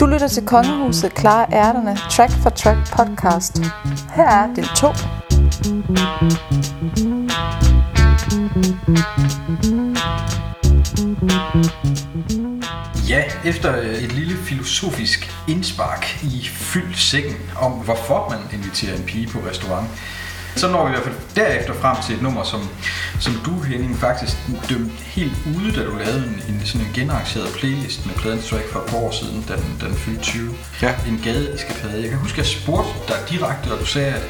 Du lytter til Kongehuset, klarer ærterne, track for track podcast. Her er del 2. Ja, efter et lille filosofisk indspark i fyld sækken om, hvorfor man inviterer en pige på restaurant, så når vi i hvert fald derefter frem til et nummer, som du, Henning, faktisk dømte helt ude, da du lavede sådan en genarrangeret playlist med pladens track for et par år siden, da den fyldte 20. Ja. En gadeeskapade. Jeg kan huske, jeg spurgte dig direkte, og du sagde, at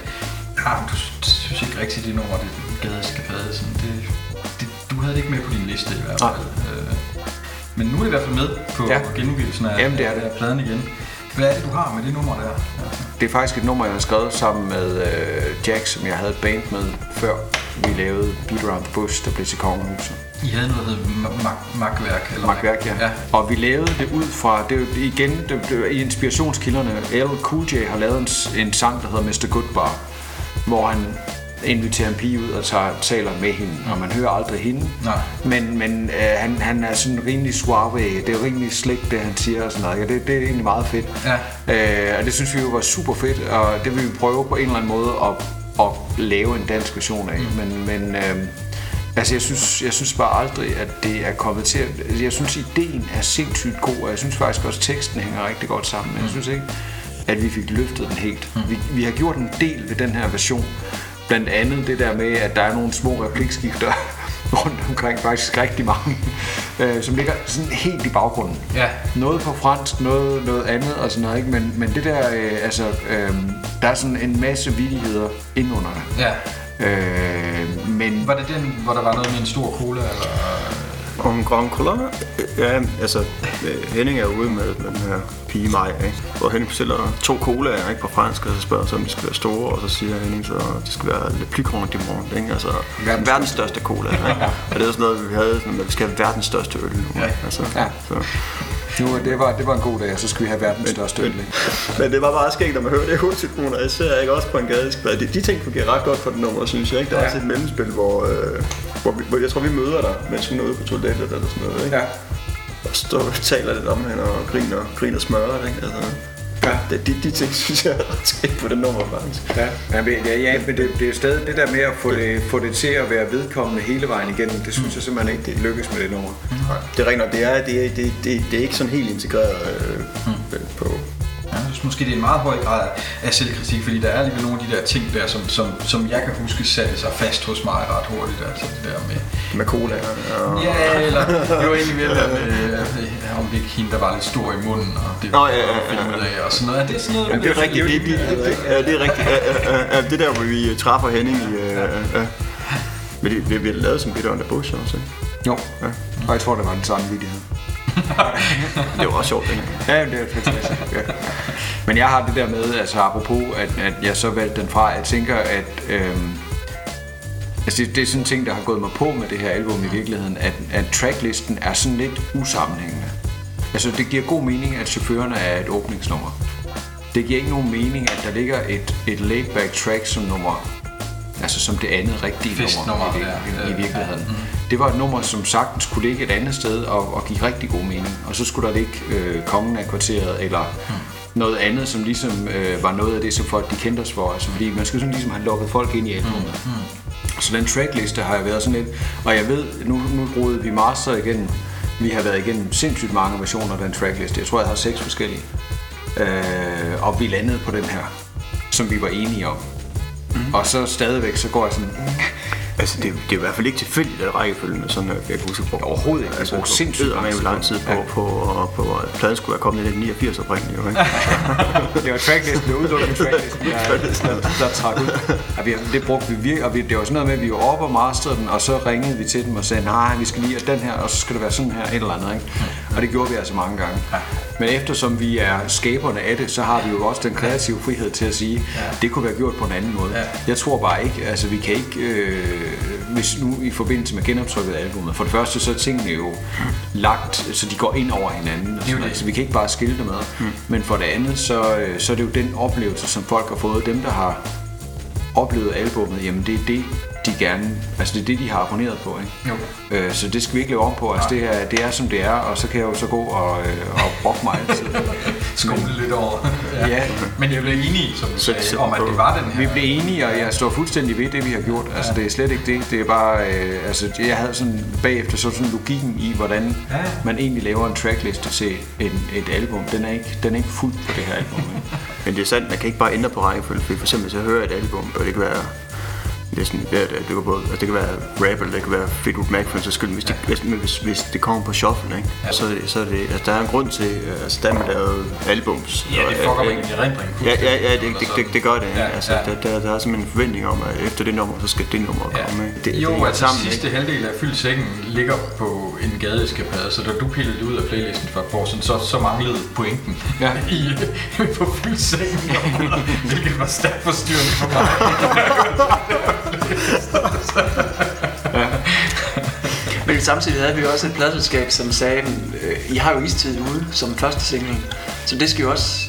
du synes ikke rigtigt, det nummer, det er en gadeeskapade. Du havde det ikke med på din liste i hvert fald. Men nu er det i hvert fald med på genudgivelsen af pladen igen. Hvad er det, du har med det nummer der? Det er faktisk et nummer, jeg har skrevet sammen med Jack, som jeg havde et band med, før vi lavede Ditterrands Bus, der blev til Kongehuset. I havde noget, der hed Makværk? Makværk, ja. Og vi lavede det ud fra, det var i inspirationskilderne. LL Cool J har lavet en sang, der hedder Mr. Goodbar, hvor han inviterer en pige ud og taler med hende, og man hører aldrig hende. Nej. Men han er sådan rimelig suave, det er rimelig slick, det han siger og sådan noget, og det er egentlig meget fedt. Ja. Og det synes vi jo var super fedt, og det vil vi prøve på en eller anden måde at lave en dansk version af. Mm. Men jeg synes bare aldrig, at det er kommet til. Jeg synes, ideen er sindssygt god, og jeg synes faktisk også, teksten hænger rigtig godt sammen. Mm. Jeg synes ikke, at vi fik løftet den helt. Mm. Vi har gjort en del ved den her version. Blandt andet det der med, at der er nogle små replikskifter rundt omkring, faktisk rigtig mange, som ligger sådan helt i baggrunden. Ja. Noget på fransk, noget andet og sådan noget, ikke? Men det der, der er sådan en masse vittigheder indenunder det. Ja. Men var det den, hvor der var noget med en stor cola, eller? Om Grand Cola? Ja, altså Henning er ude med den her pige Maja, ikke? Hvor Henning bestiller 2 colaer, ikke, på fransk, og så spørger om de skal være store, og så siger Henning, så de skal være lidt plygrønt i morgen, ikke? Altså verdens største cola, ikke? Og det er sådan noget, vi havde, sådan, at vi skal have verdens største øl nu, ikke? Altså, ja. Det var en god dag, og så skal vi have verdens største øl, ikke? Men det var bare skægt, når man hører det hovedtelefoner, især ikke også på en gadeskværd. De ting fungerer ret godt for den nummer, synes jeg, ikke? Der er også et mellemspil, hvor jeg tror, vi møder dig, mens hun er ude på toilettet eller sådan noget, ikke? Ja. Og så taler lidt om hende og griner og smører, ikke? Altså, ja. De ting, synes jeg, er ret skægt på det nummer, faktisk. Ja, men det er stadig det der med at få det til at være vedkommende hele vejen igennem. Det synes jeg simpelthen ikke, det lykkes med det nummer. Mm. Det er rigtigt, det er ikke sådan helt integreret på. Ja, jeg synes måske, det er en meget høj grad af selvkritik, fordi der er alligevel nogle af de der ting der, som jeg kan huske satte sig fast hos mig ret hurtigt, altså det der med cola. Ja, eller det var egentlig mere der med, om det ikke hende, der var lidt stor i munden, og det var filmet af, og sådan noget. Er det sådan noget? Det er rigtigt. Det er rigtigt. Det der, hvor vi træffer Henning i. Men vi har lavet som Ditterrands Bus også, ikke? Jo, og jeg tror, det var den samme vittighed. Det var også sjovt, ikke? Ja, det er fantastisk. Ja. Men jeg har det der med, altså apropos, at jeg så valgte den fra. Jeg tænker, at altså det er sådan en ting, der har gået mig på med det her album i virkeligheden, at tracklisten er sådan lidt usammenhængende. Altså det giver god mening, at Chaufførerne er et åbningsnummer. Det giver ikke nogen mening, at der ligger et laid-back track som nummer, altså som det andet rigtige nummer i virkeligheden. Ja. Det var et nummer, som sagtens kunne ligge et andet sted og give rigtig god mening. Og så skulle der ligge Kongen af Kvarteret eller noget andet, som ligesom var noget af det, som folk de kendte os for. Altså, fordi man skulle sådan ligesom have lukket folk ind i albumet. Så den trackliste har jeg været sådan lidt. Og jeg ved, nu rodede vi master igennem. Vi har været igennem sindssygt mange versioner af den trackliste. Jeg tror, jeg har 6 forskellige. Og vi landede på den her, som vi var enige om. Og så stadigvæk, så går jeg sådan. Altså, det er i hvert fald ikke tilfældigt, at rækkefølgen er sådan, at jeg kunne bruge overhovedet ikke. Altså, jeg brugte sindssygt lang tid på at pladen skulle være kommet i 1989 oprindeligt, jo, ikke? Det var tracklisten, det udlånede tracklisten, der trak ud. Det brugte vi virkelig, og det var sådan noget med, at vi var oppe og masterede den, og så ringede vi til dem og sagde, nej, vi skal lige have den her, og så skal det være sådan her, et eller andet, ikke? Og det gjorde vi altså mange gange. Men eftersom vi er skaberne af det, så har vi jo også den kreative frihed til at sige, det kunne være gjort på en anden måde. Jeg tror bare ikke, altså vi kan ikke, hvis nu i forbindelse med genoptrykket af albumet, for det første så er tingene jo lagt, så de går ind over hinanden, så vi kan ikke bare skille dem ad. Men for det andet, så er det jo den oplevelse, som folk har fået, dem der har oplevet albumet, jamen det er det, de gerne, altså det er det, de har abonneret på, ikke? Jo. Så det skal vi ikke lave om på, altså det er som det er, og så kan jeg jo så gå og brokke mig altid. Skumle lidt over. Ja. Men jeg blev enige, som du sagde, om at det var den her. Vi blev enige, og jeg står fuldstændig ved det, vi har gjort, altså det er slet ikke det, det er bare, altså jeg havde sådan bagefter sådan logikken i, hvordan man egentlig laver en trackliste til et album, den er ikke fuld på det her album. Men det er sandt, man kan ikke bare ændre på rækkefølge, for eksempel så hører jeg et album, og det kan være næsten hver dag, det kan være rap, eller det kan være Fleetwood Mac, for en sags skyld, hvis det kommer på shuffle, ikke? Ja. Så er det, altså der er en grund til, altså der er man lavet albums. Ja, det fucker man egentlig erindring. Ja, det gør det, ikke? Ja, altså, ja. Der er simpelthen en forventning om, at efter det nummer, så skal det nummer komme, ikke? Det sidste halvdel af Fyldsækken ligger på en gadeeskapade, så da du pillede ud af playlisten for et par år siden, så manglede pointen på Fyldsækken, hvilket var stærkt forstyrrende for mig. Ja. Men samtidig havde vi også et pladselskab, som sagde, I har jo Istid ude som første single, så det skal jo også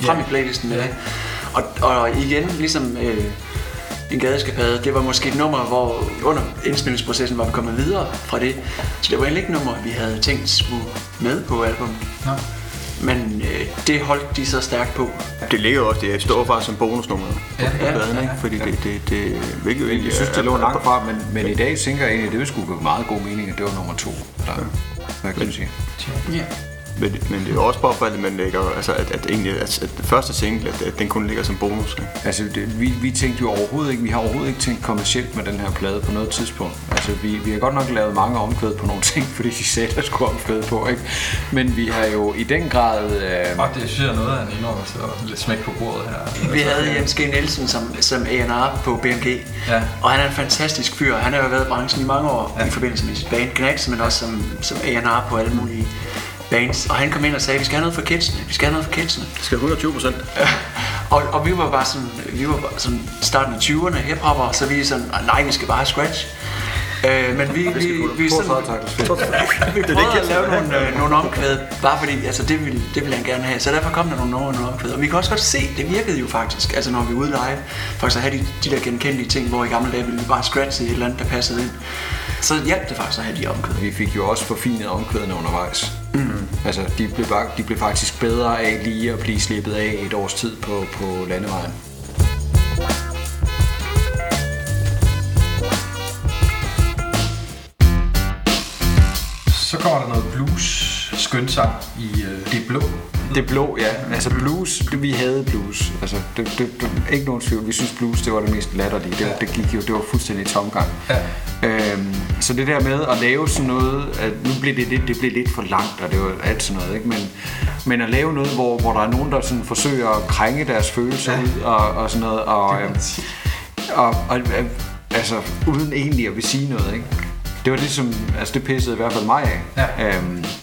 frem i playlisten med det. Og igen, ligesom en gadeskapade, det var måske et nummer, hvor under indspilningsprocessen var vi kommet videre fra det, så det var egentlig ikke nummer, vi havde tænkt skulle med på albumet. Ja. Men det holdt de så stærkt på. Det ligger også, det står faktisk som bonusnummer på pladen, ikke? Fordi det hvilket jo egentlig, jeg synes, det lå langt fra, men i dag tænker jeg egentlig, at det ville sgu være meget god mening, at det var nummer 2. Der, hvad kan du sige? Ja. Men det er også bare for, at man lægger, altså at den første single, at den kun ligger som bonus. Ikke? Altså vi tænkte jo vi har overhovedet ikke tænkt kommercielt med den her plade på noget tidspunkt. Altså vi har godt nok lavet mange omkvæd på nogle ting, fordi de sagde, der skulle omkvæd på, ikke? Men vi har jo i den grad... det synes jeg noget af en enorm smæk på bordet her. Vi havde Jenske Nielsen som A&R på BMG, og han er en fantastisk fyr. Han har jo været i branchen i mange år, i forbindelse med sit band Knacks, men også som A&R på alle mulige... bands. Og han kom ind og sagde, vi skal have noget for kidsene. Vi skal 120%. Og vi var bare sådan, starten af 20'erne, hiphopper, så vi sådan, nej, vi skal bare have scratch. Men vi sådan, vi prøvede at lave nogle omkvæd, bare fordi, altså det ville han gerne have. Så derfor kom der nogle omkvæd. Og vi kan også godt se, det virkede jo faktisk, altså når vi ude live, faktisk at have de der genkendelige ting, hvor i gamle dage ville vi bare scratche i et eller andet, der passede ind. Så hjalp det faktisk at have de omkvæd. Vi fik jo også forfinet omkvædene undervejs. Mm. Altså, de blev faktisk bedre af lige at blive slippet af et års tid på landevejen. Så kommer der noget blues-skønsang i det blå. Det blå, ja. Altså blues, vi havde blues. Altså, det ikke nogen tvivl. Vi synes blues, det var det mest latterlige. Det gik jo, det var fuldstændig tomgang. Ja. Så det der med at lave sådan noget, at nu blev det blev lidt for langt, og det var alt sådan noget, ikke? Men at lave noget, hvor der er nogen, der sådan forsøger at krænge deres følelser ud og sådan noget, og altså uden egentlig at vil sige noget, ikke? Det var det, som, altså det pissede i hvert fald mig af. Ja.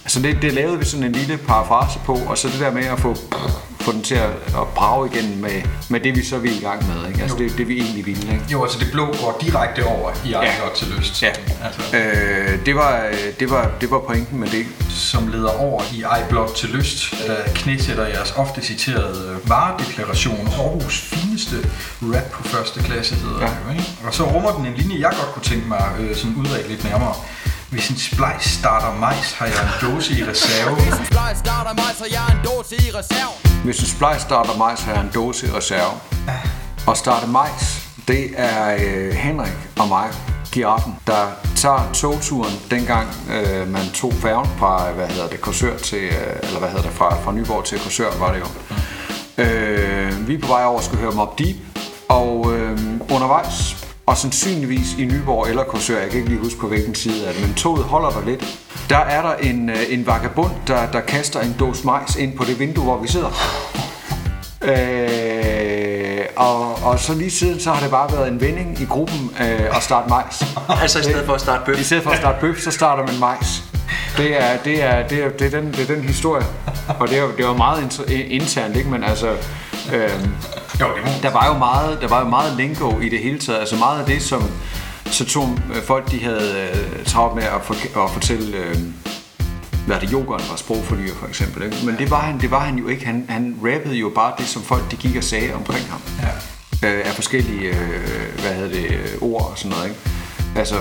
Så det lavede vi sådan en lille parafrase på, og så det der med at få den til at brage igen med det, vi så ville i gang med. Ikke? Altså det vi egentlig ville. Ikke? Jo, altså det blå går direkte over i Arne til lyst. Ja. Altså. Det var pointen med det. Som leder over i Ejblok til lyst, der knæsætter jeres ofte citerede varedeklaration, Aarhus fineste rap på første klasse hedder det, ikke? Og så rummer den en linje, jeg godt kunne tænke mig sådan udredt lidt nærmere. Hvis en splejs starter majs, har jeg en dåse i reserve. Hvis en splejs starter majs, har jeg en dåse i reserve. Og starte majs, det er Henrik og mig, giraffen, der tager togturen dengang man tog færgen fra, Korsør til, eller fra Nyborg til Korsør var det jo. Vi er på vej over, skulle høre Mobb Deep, og undervejs, og sandsynligvis i Nyborg eller Korsør, jeg kan ikke lige huske på hvilken side af det, men toget holder der lidt. Der er der en vagabond, der kaster en dåse majs ind på det vindue, hvor vi sidder. Og så lige siden, så har det bare været en vending i gruppen at starte majs. Altså i stedet for at starte bøf? I stedet for at starte bøf, så starter man majs. Det er den historie, og det var meget internt, ikke? Men altså... Der var jo meget lingo i det hele taget, altså meget af det, som så tog folk, de havde travlt med at fortælle, yoghurt var sprogfornyer for eksempel, ikke? Men det var han jo ikke, han rappede jo bare det, som folk de gik og sagde omkring ham. Ja. af forskellige ord og sådan noget, ikke? Altså,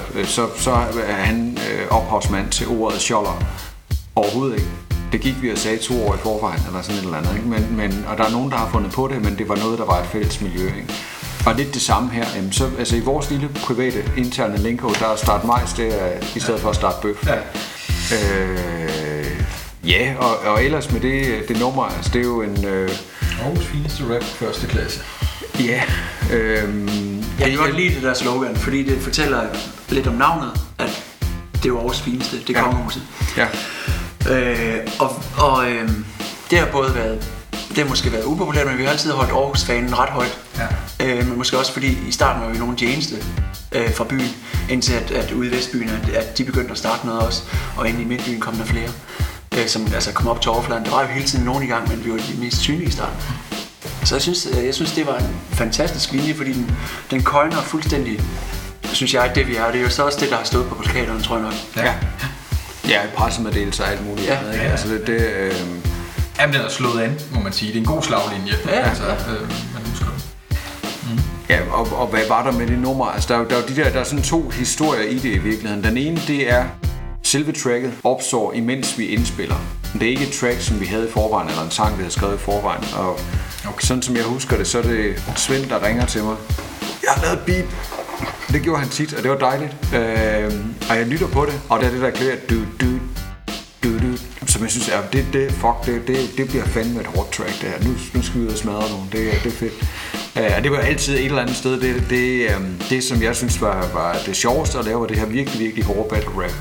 så er han ophavsmand til ordet sjoller. Overhovedet ikke. Det gik vi og sagde 2 år i forvejen, eller sådan et eller andet, ikke? Men, og der er nogen, der har fundet på det, men det var noget, der var et fælles miljø, ikke? Og lidt det samme her. Jamen, så, altså, i vores lille private interne linko, der er start majs, det er, i stedet for at starte bøf. Ja. Ja, og ellers med det nummer, altså, det er jo en... Aarhus fineste rap første klasse. Ja. Jeg kan godt lide det der slogan, fordi det fortæller lidt om navnet, at det er jo Aarhus fineste, det er Kongehuset. Ja. Det har både været... Det har måske været upopulært, men vi har altid holdt Aarhus-fanen ret højt. Ja. Men måske også fordi i starten var vi nogle af de eneste fra byen, indtil at ude i Vestbyen, at de begyndte at starte noget også. Og inde i Midtbyen kom der flere, som altså kom op til overfladen. Der var jo hele tiden nogen i gang, men vi var de mest synlige i starten. Så jeg synes det var en fantastisk linje, fordi den køjner fuldstændig, synes jeg, det vi er. Og det er jo så også det, der har stået på plakaterne, tror jeg nok. Ja. Ja, pressemeddelelser og alt muligt andet, ikke? Ja. Altså det jamen, den er slået an, må man sige. Det er en god slaglinje. Ja. Altså, man husker det. Mm. Ja, og hvad var der med det nummer? Altså, der er sådan 2 historier i det i virkeligheden. Den ene, det er, selve tracket opstår, imens vi indspiller. Det er ikke et track, som vi havde i forvejen, eller en sang, vi havde skrevet i forvejen. Og sådan som jeg husker det, så er det Svend, der ringer til mig. Jeg har lavet beat. Det gjorde han tit, og det var dejligt. Og jeg lytter på det, og det er det, der klæder du. Som jeg synes, at det bliver fandme et hårdt track, det her. Nu skal vi ud og smadre nogen. Det er fedt. Og det var altid et eller andet sted. Det som jeg synes var det sjoveste at lave, var det her virkelig, virkelig hårde battle rap.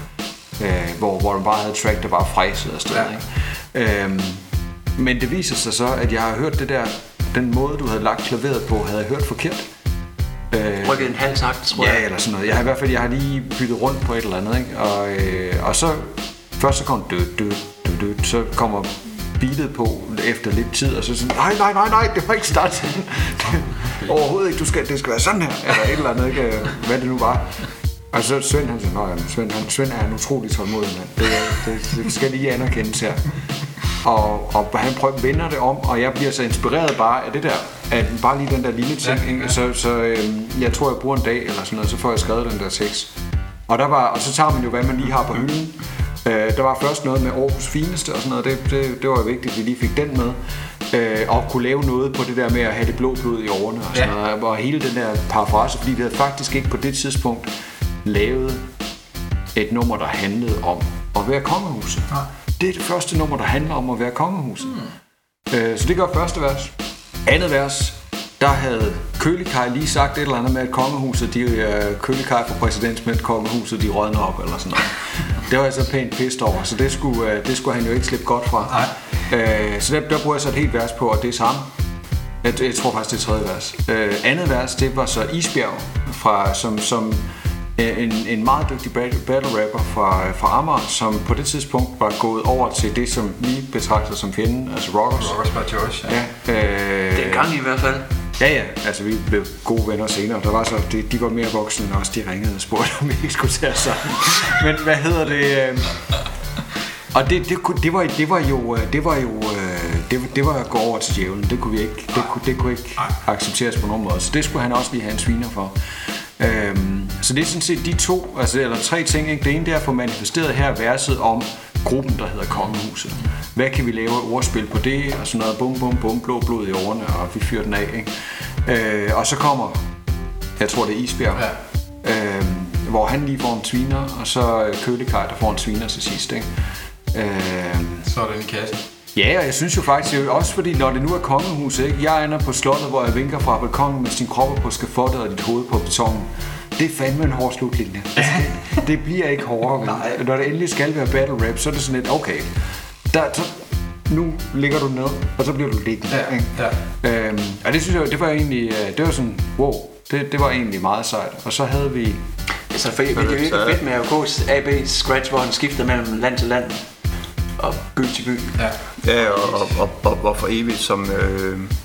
Hvor man bare havde et track, der bare fræsede afsted. Ja. Men det viser sig så, at jeg har hørt det der, den måde, du havde lagt klaveret på, havde jeg hørt forkert. Rykket en halv takt, tror jeg. Ja, eller sådan noget. Jeg har lige byttet rundt på et eller andet, ikke? Og så... Først så kom død, så kommer beatet på efter lidt tid, og så sådan, nej, det var ikke starten. Overhovedet ikke, det skal være sådan her, eller et eller andet, ikke, hvad det nu var. Og så Svend, han sagde, Svend er en utrolig tålmodig mand, det skal lige anerkendes her. Og han vender det om, og jeg bliver så inspireret bare af det der, at bare lige den der lille ting, ikke? Så jeg tror, jeg bruger en dag eller sådan noget, så får jeg skrevet den der tekst. Og så tager man jo, hvad man lige har på hylden. Der var først noget med Aarhus fineste og sådan noget, det var vigtigt, at vi lige fik den med. Og kunne lave noget på det der med at have det blå blod i årene og sådan noget. Og hele den der paraphrase, fordi vi havde faktisk ikke på det tidspunkt lavet et nummer, der handlede om at være kongehuset. Ja. Det er det første nummer, der handler om at være kongehuset. Mm. Så det gør første vers. Andet vers, der havde Kølekaj lige sagt et eller andet med, at kongehuset, Kølekaj fra præsidentsmænd, kongehuset, de rådner op eller sådan noget. Det var jeg så pænt pissed over, så det skulle han jo ikke slippe godt fra. Så der bruger jeg så et helt vers på, og det er samme. Jeg tror faktisk, det er 3. vers. Andet vers, det var så Isbjerg, som en meget dygtig battle rapper fra Amager, som på det tidspunkt var gået over til det, som vi betragter som fjenden, altså Rockers. Rockers by choice, ja. Den gang i hvert fald. Ja, altså vi blev gode venner senere. Der var så, de var mere voksne end os, de ringede og spurgte, om vi ikke skulle tage os sammen. Men hvad hedder det? Og det var at gå over til djævlen. Det kunne vi ikke, det kunne ikke accepteres på nogen måde. Så det skulle han også lige have en sviner for. Så det er sådan set de 2, altså, eller 3 ting, ikke? Det ene, det er at få manifesteret her verset om gruppen, der hedder Kongehuset. Hvad kan vi lave ordspil på det? Og sådan noget, bum, bum, bum, blå blod i årene, og vi fyrer den af, ikke? Og så kommer, jeg tror det er Isbjerg, hvor han lige får en sviner, og så Kølekaj, der får en sviner til sidst, ikke? Så er det i kassen. Ja, og jeg synes jo faktisk, også fordi når det nu er kongehuset, ikke? Jeg ender på slottet, hvor jeg vinker fra balkongen med sin krop på skafottet og dit hoved på betonen. Det er fandme en hård slutlinje. Altså, det bliver ikke hårdere. Nej. Når det endelig skal være battle rap, så er det sådan lidt, okay, nu ligger du ned, og så bliver du liggende. Ja. Og det synes jeg, det var egentlig, det var sådan, wow, det var egentlig meget sejt. Og så havde vi... Altså, for det er jo ikke fedt med AOK's AB Scratch, hvor han skifter mellem land til land og by til by. Ja, og for evigt, som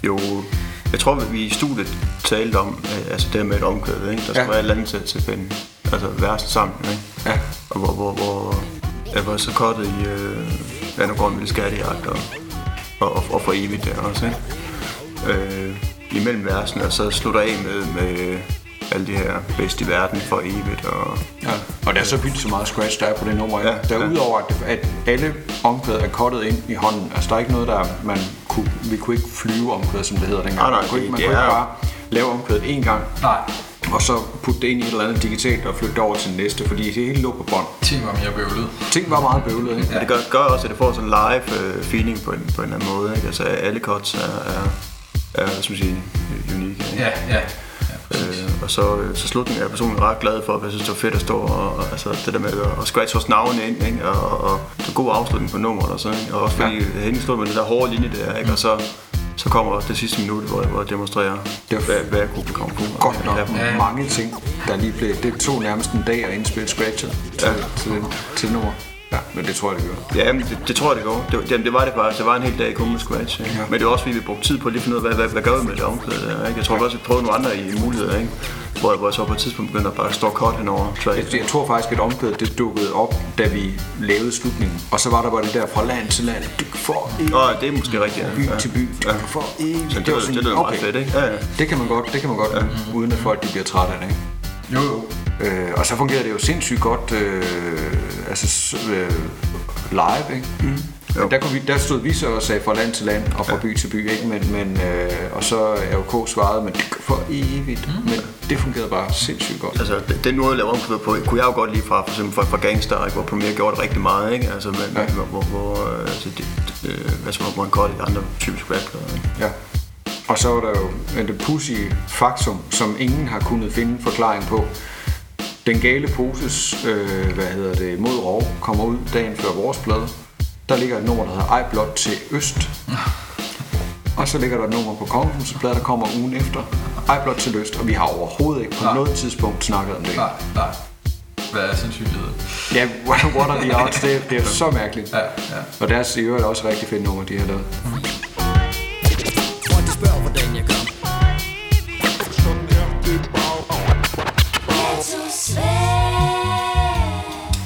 jo... Jeg tror, at vi i studiet talte om, altså det med et omkvædet, ikke? Der skulle være et eller andet til at finde versen sammen, ikke? Ja. Og hvor jeg var så kortet i Vandegården ville skattejagt og for evigt der også, ikke? imellem versene, og så slutter af med alle de her bedst i verden for evigt. Og der er så vildt så meget scratch, der er på det nummer. Ja, derudover, at alle omkvædet er kottet ind i hånden. Altså, der er ikke noget, vi kunne ikke flyve omkvædet, som det hedder dengang. Man kunne ikke bare lave omkvædet én gang. Nej. Og så putte det ind i et eller andet digitalt og flytte over til den næste, fordi det hele lå på bånd. Ting var mere bøvlet. Ting var meget bøvlet, ikke? Ja. Det gør også, at det får sådan en live feeling på en eller anden måde, ikke? Altså alle cuts er som sige, unikke. Ikke? Og så slutningen er personen ret glad for, at jeg synes, det var fedt at stå og altså det der med at scratch hos navnene ind, ikke? Og så god afslutning på nummeret og sådan, ikke? Og også fordi hændingen sluttet med den der hårde linje der, ikke? Og så kommer også det sidste minut, hvor jeg demonstrerer, hvad gruppen kommer på. Godt nok mange ting, der lige blev... Det tog nærmest en dag at indspille scratchet til nummer. Ja, men det tror jeg, det gjorde. Ja, men det tror jeg, det gjorde. Det var det faktisk. Det var en hel dag kun med scratch. Ja. Men det var også, fordi vi brugte tid på at lige finde ud af, hvad gør vi med det omklæde. Ikke? Jeg tror også, vi prøvede nogle andre i muligheder, ikke? Hvor jeg så på et tidspunkt begyndte at bare stå kort henover tracket. Jeg tror faktisk, at omkvædet det dukkede op, da vi lavede slutningen. Og så var der bare det der fra land til land. Du får evigt. Det er måske rigtigt. By til by. Du får evigt. Det var sådan, det meget fedt, ikke? Ja. Det kan man godt uden at folk de bliver trætte af det, ikke? Jo. Og så fungerede det jo sindssygt godt live, ikke? Mm. Der stod vi så og sagde fra land til land og fra by til by, ikke? Og så AOK svarede, men for evigt. Mm. Men det fungerede bare sindssygt godt. Altså, den måde, jeg lavede omkring på, kunne jeg jo godt lide fra Gangster, ikke? Hvor Premier gjorde det rigtig meget, ikke? Altså, hvor man godt i andre typisk rapplader, ikke? Ja. Og så var der jo det pussy faktum, som ingen har kunnet finde forklaring på. Den gale poses, mod Rov, kommer ud dagen før vores plade. Der ligger et nummer, der hedder Ej Blot til Øst. Og så ligger der et nummer på Kongehuset plade, der kommer ugen efter. Ej Blot til Øst, og vi har overhovedet ikke på noget tidspunkt snakket om det. Nej. Hvad er sandsynligheden? Ja, what are the odds? Det er så mærkeligt. Ja. Og deres øvrigt er også rigtig fedt nummer, de har lavet.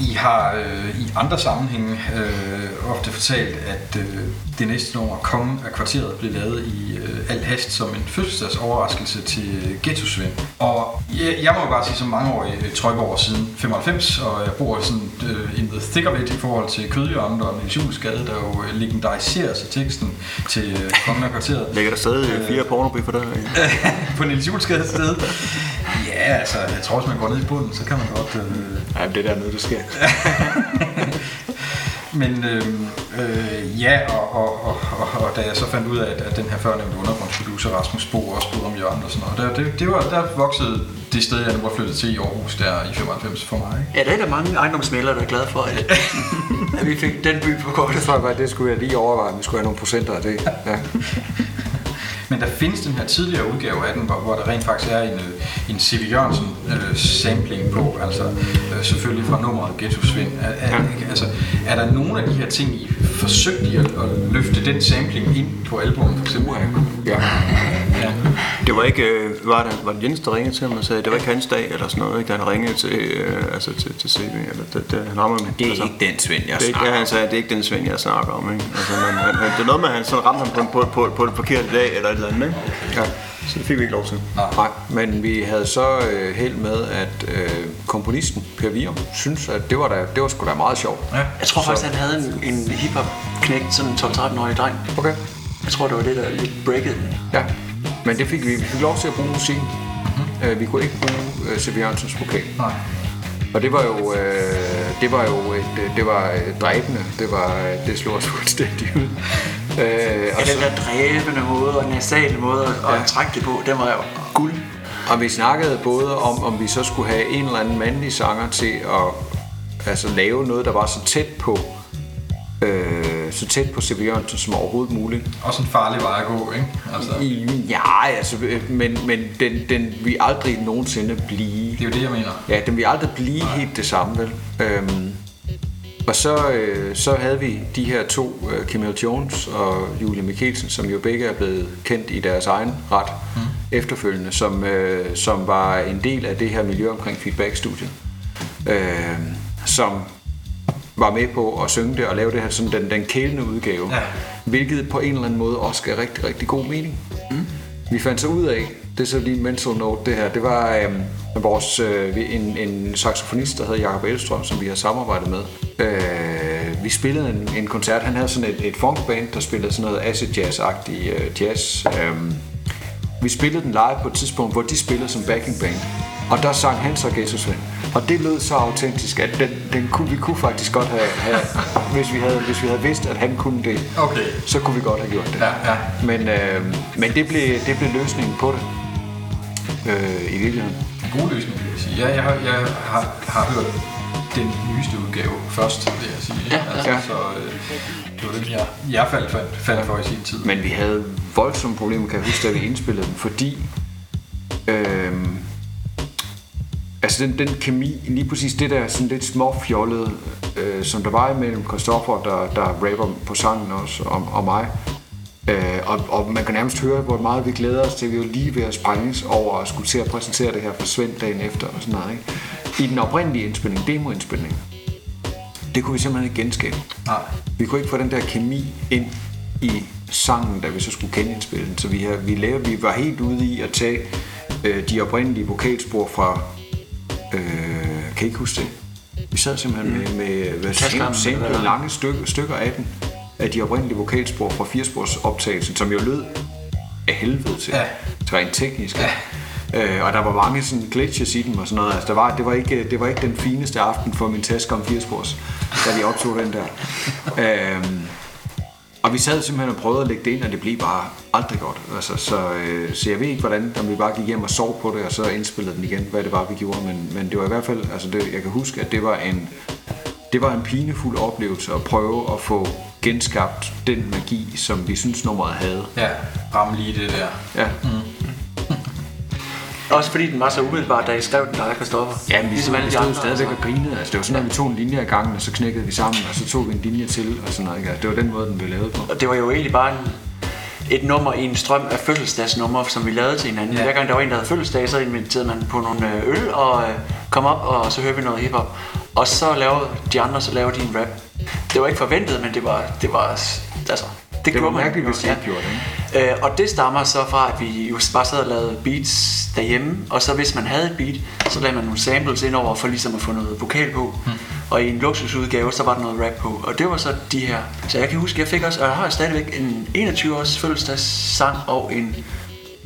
I har i andre sammenhænge ofte fortalt, at det næste nummer, Kongen af Kvarteret, blev lavet i al hast som en fødselsdagsoverraskelse til Ghettosvend. Og jeg må jo bare sige, som mange år i Trøjborg siden 95, og jeg bor sådan in the thick of it i forhold til Kødhjørnet og Niels Juleskade, der jo legendariserer sig teksten til Kongen af Kvarteret. Lægger der stadig 4 pornoby for det? På Niels Juleskades sted? Ja, altså, jeg tror, hvis man går ned i bunden, så kan man godt... Nej, men det er der noget, der sker. Men og da jeg så fandt ud af, at den her førnævnte undergrundsproducer Rasmus Bo også boede om hjørnet og sådan noget, der voksede det sted, jeg nu var flyttet til i Aarhus der i 95 for mig. Ikke? Ja, der er der mange ejendomsmæglere, der er glade for, at vi fik den by på kortet. Det skulle jeg lige overveje, om vi skulle have nogle procenter af det. Ja. Men der findes den her tidligere udgave af den, hvor der rent faktisk er en C.V. Jørgensen sampling på, altså selvfølgelig fra nummeret Ghettosvend. Er der nogle af de her ting, I forsøgte at løfte den sampling ind på albumet, for eksempel? Ja. Det var ikke, var det Jens, der ringede til ham og sagde, det var ikke hans dag eller sådan noget, ikke? Da han ringede til, til C.V. Eller, han rammer ham. Det er ikke den Svend, jeg snakker om. Ja, han sagde, det er ikke den Svend, jeg snakker om, ikke? Altså, det er noget med, at han sådan ramte ham på den forkerte dag eller et eller andet, ikke? Ja. Så det fik vi ikke lov til. Nej, men vi havde så held med, at komponisten Per Viom synes, at det var sgu da meget sjovt. Ja. Jeg tror faktisk, han havde en hip-hop-knægt, sådan en 12-13-årig dreng. Okay. Jeg tror, det var det, der lidt breakede. Ja, men det fik vi. Vi fik lov til at bruge musikken. Mm-hmm. Vi kunne ikke bruge C.V. Jørgensens vokal. Nej. Og det var dræbende. Det slog os fuldstændig ud. Og den der dræbende måde og nasale måde at trække det på, den var jo guld. Og vi snakkede både om vi så skulle have en eller anden mandlig sanger til at lave noget, der var så tæt på C.V. Jørgensen som overhovedet muligt. Også en farlig vej at gå, ikke? Altså. Ja, altså, men den vil aldrig nogensinde blive... Det er jo det, jeg mener. Ja, den vil aldrig blive helt det samme, vel? Og så havde vi de her to, Camille Jones og Julie Mikkelsen, som jo begge er blevet kendt i deres egen ret efterfølgende, som var en del af det her miljø omkring Feedback-studiet, som var med på at synge det og lave det her sådan den kælende udgave, hvilket på en eller anden måde også gav rigtig, rigtig god mening. Mm. Vi fandt så ud af, det er så lige mental note det her, det var vores, en saxofonist, der hed Jacob Edelström, som vi har samarbejdet med. Vi spillede en koncert, han havde sådan et funkband, der spillede sådan noget acid jazz-agtig jazz. Vi spillede den live på et tidspunkt, hvor de spillede som backing band. Og der sang han så Ghettosvend. Og det lød så autentisk, at vi kunne faktisk godt have hvis vi havde vidst, at han kunne det, okay, så kunne vi godt have gjort det. Ja, ja. Men det blev løsningen på det, i virkeligheden. En god løsning, vil jeg sige. Ja, jeg har hørt den nyeste udgave først, vil jeg sige. Ja, altså, ja. Så det var den, jeg faldt for i sin tid. Men vi havde voldsomme problemer, kan jeg huske, da vi indspillede den, fordi... altså den kemi, lige præcis det der sådan lidt småfjollede, som der var imellem Christoffer, der rapper på sangen også, og mig. Og man kan nærmest høre, hvor meget vi glæder os til. Vi er jo lige ved at sprænges over at skulle til at præsentere det her for Svend dagen efter og sådan noget, ikke? I den oprindelige indspilning, demoindspilningen, det kunne vi simpelthen ikke genskabe. Nej. Vi kunne ikke få den der kemi ind i sangen, da vi så skulle genindspille den. Så vi var helt ude i at tage de oprindelige vokalspor fra... kan ikke huske det. Vi sad simpelthen med lange stykker af den, af de oprindelige vokalspor fra 4-spors optagelsen, som jo lød af helvede til, rent teknisk. Ja. Og der var mange sådan glitches i dem og sådan noget. Altså, det var ikke den fineste aften for min taske om 4-spors, da vi optog den der. Og vi sad simpelthen og prøvede at lægge det ind, og det blev bare aldrig godt. Altså, så jeg ved ikke, hvordan, om vi bare gik hjem og sov på det, og så indspillede den igen, hvad det var, vi gjorde. Men det var i hvert fald, altså jeg kan huske, at det var en pinefuld oplevelse at prøve at få genskabt den magi, som vi synes nummeret havde. Ja, ramme lige det der. Ja. Mm. Også fordi den var så umiddelbart, da I skrev den, der Christoffer. Ja, men vi stod stadigvæk og grinede. Altså, det var sådan, at vi tog en linje ad gangen, og så knækkede vi sammen, og så tog vi en linje til, og sådan noget. Altså, det var den måde, den blev lavet på. Og det var jo egentlig bare et nummer i en strøm af fødselsdagsnummer, som vi lavede til hinanden. Ja. Hver gang der var en, der havde fødselsdag, så inviterede man på nogle øl, og kom op, og så hørte vi noget hiphop. Og så lavede de andre, så lavede de en rap. Det var ikke forventet, men det var altså... Det var mærkeligt, hvis jeg gjorde det. Ja. Og det stammer så fra, at vi jo bare sad og lavede beats derhjemme, og så hvis man havde et beat, så lagde man nogle samples ind over for ligesom at få noget vokal på. Mm. Og i en luksusudgave, så var der noget rap på, og det var så de her. Så jeg kan huske, jeg fik også, og jeg har stadigvæk en 21-års fødselsdagssang og en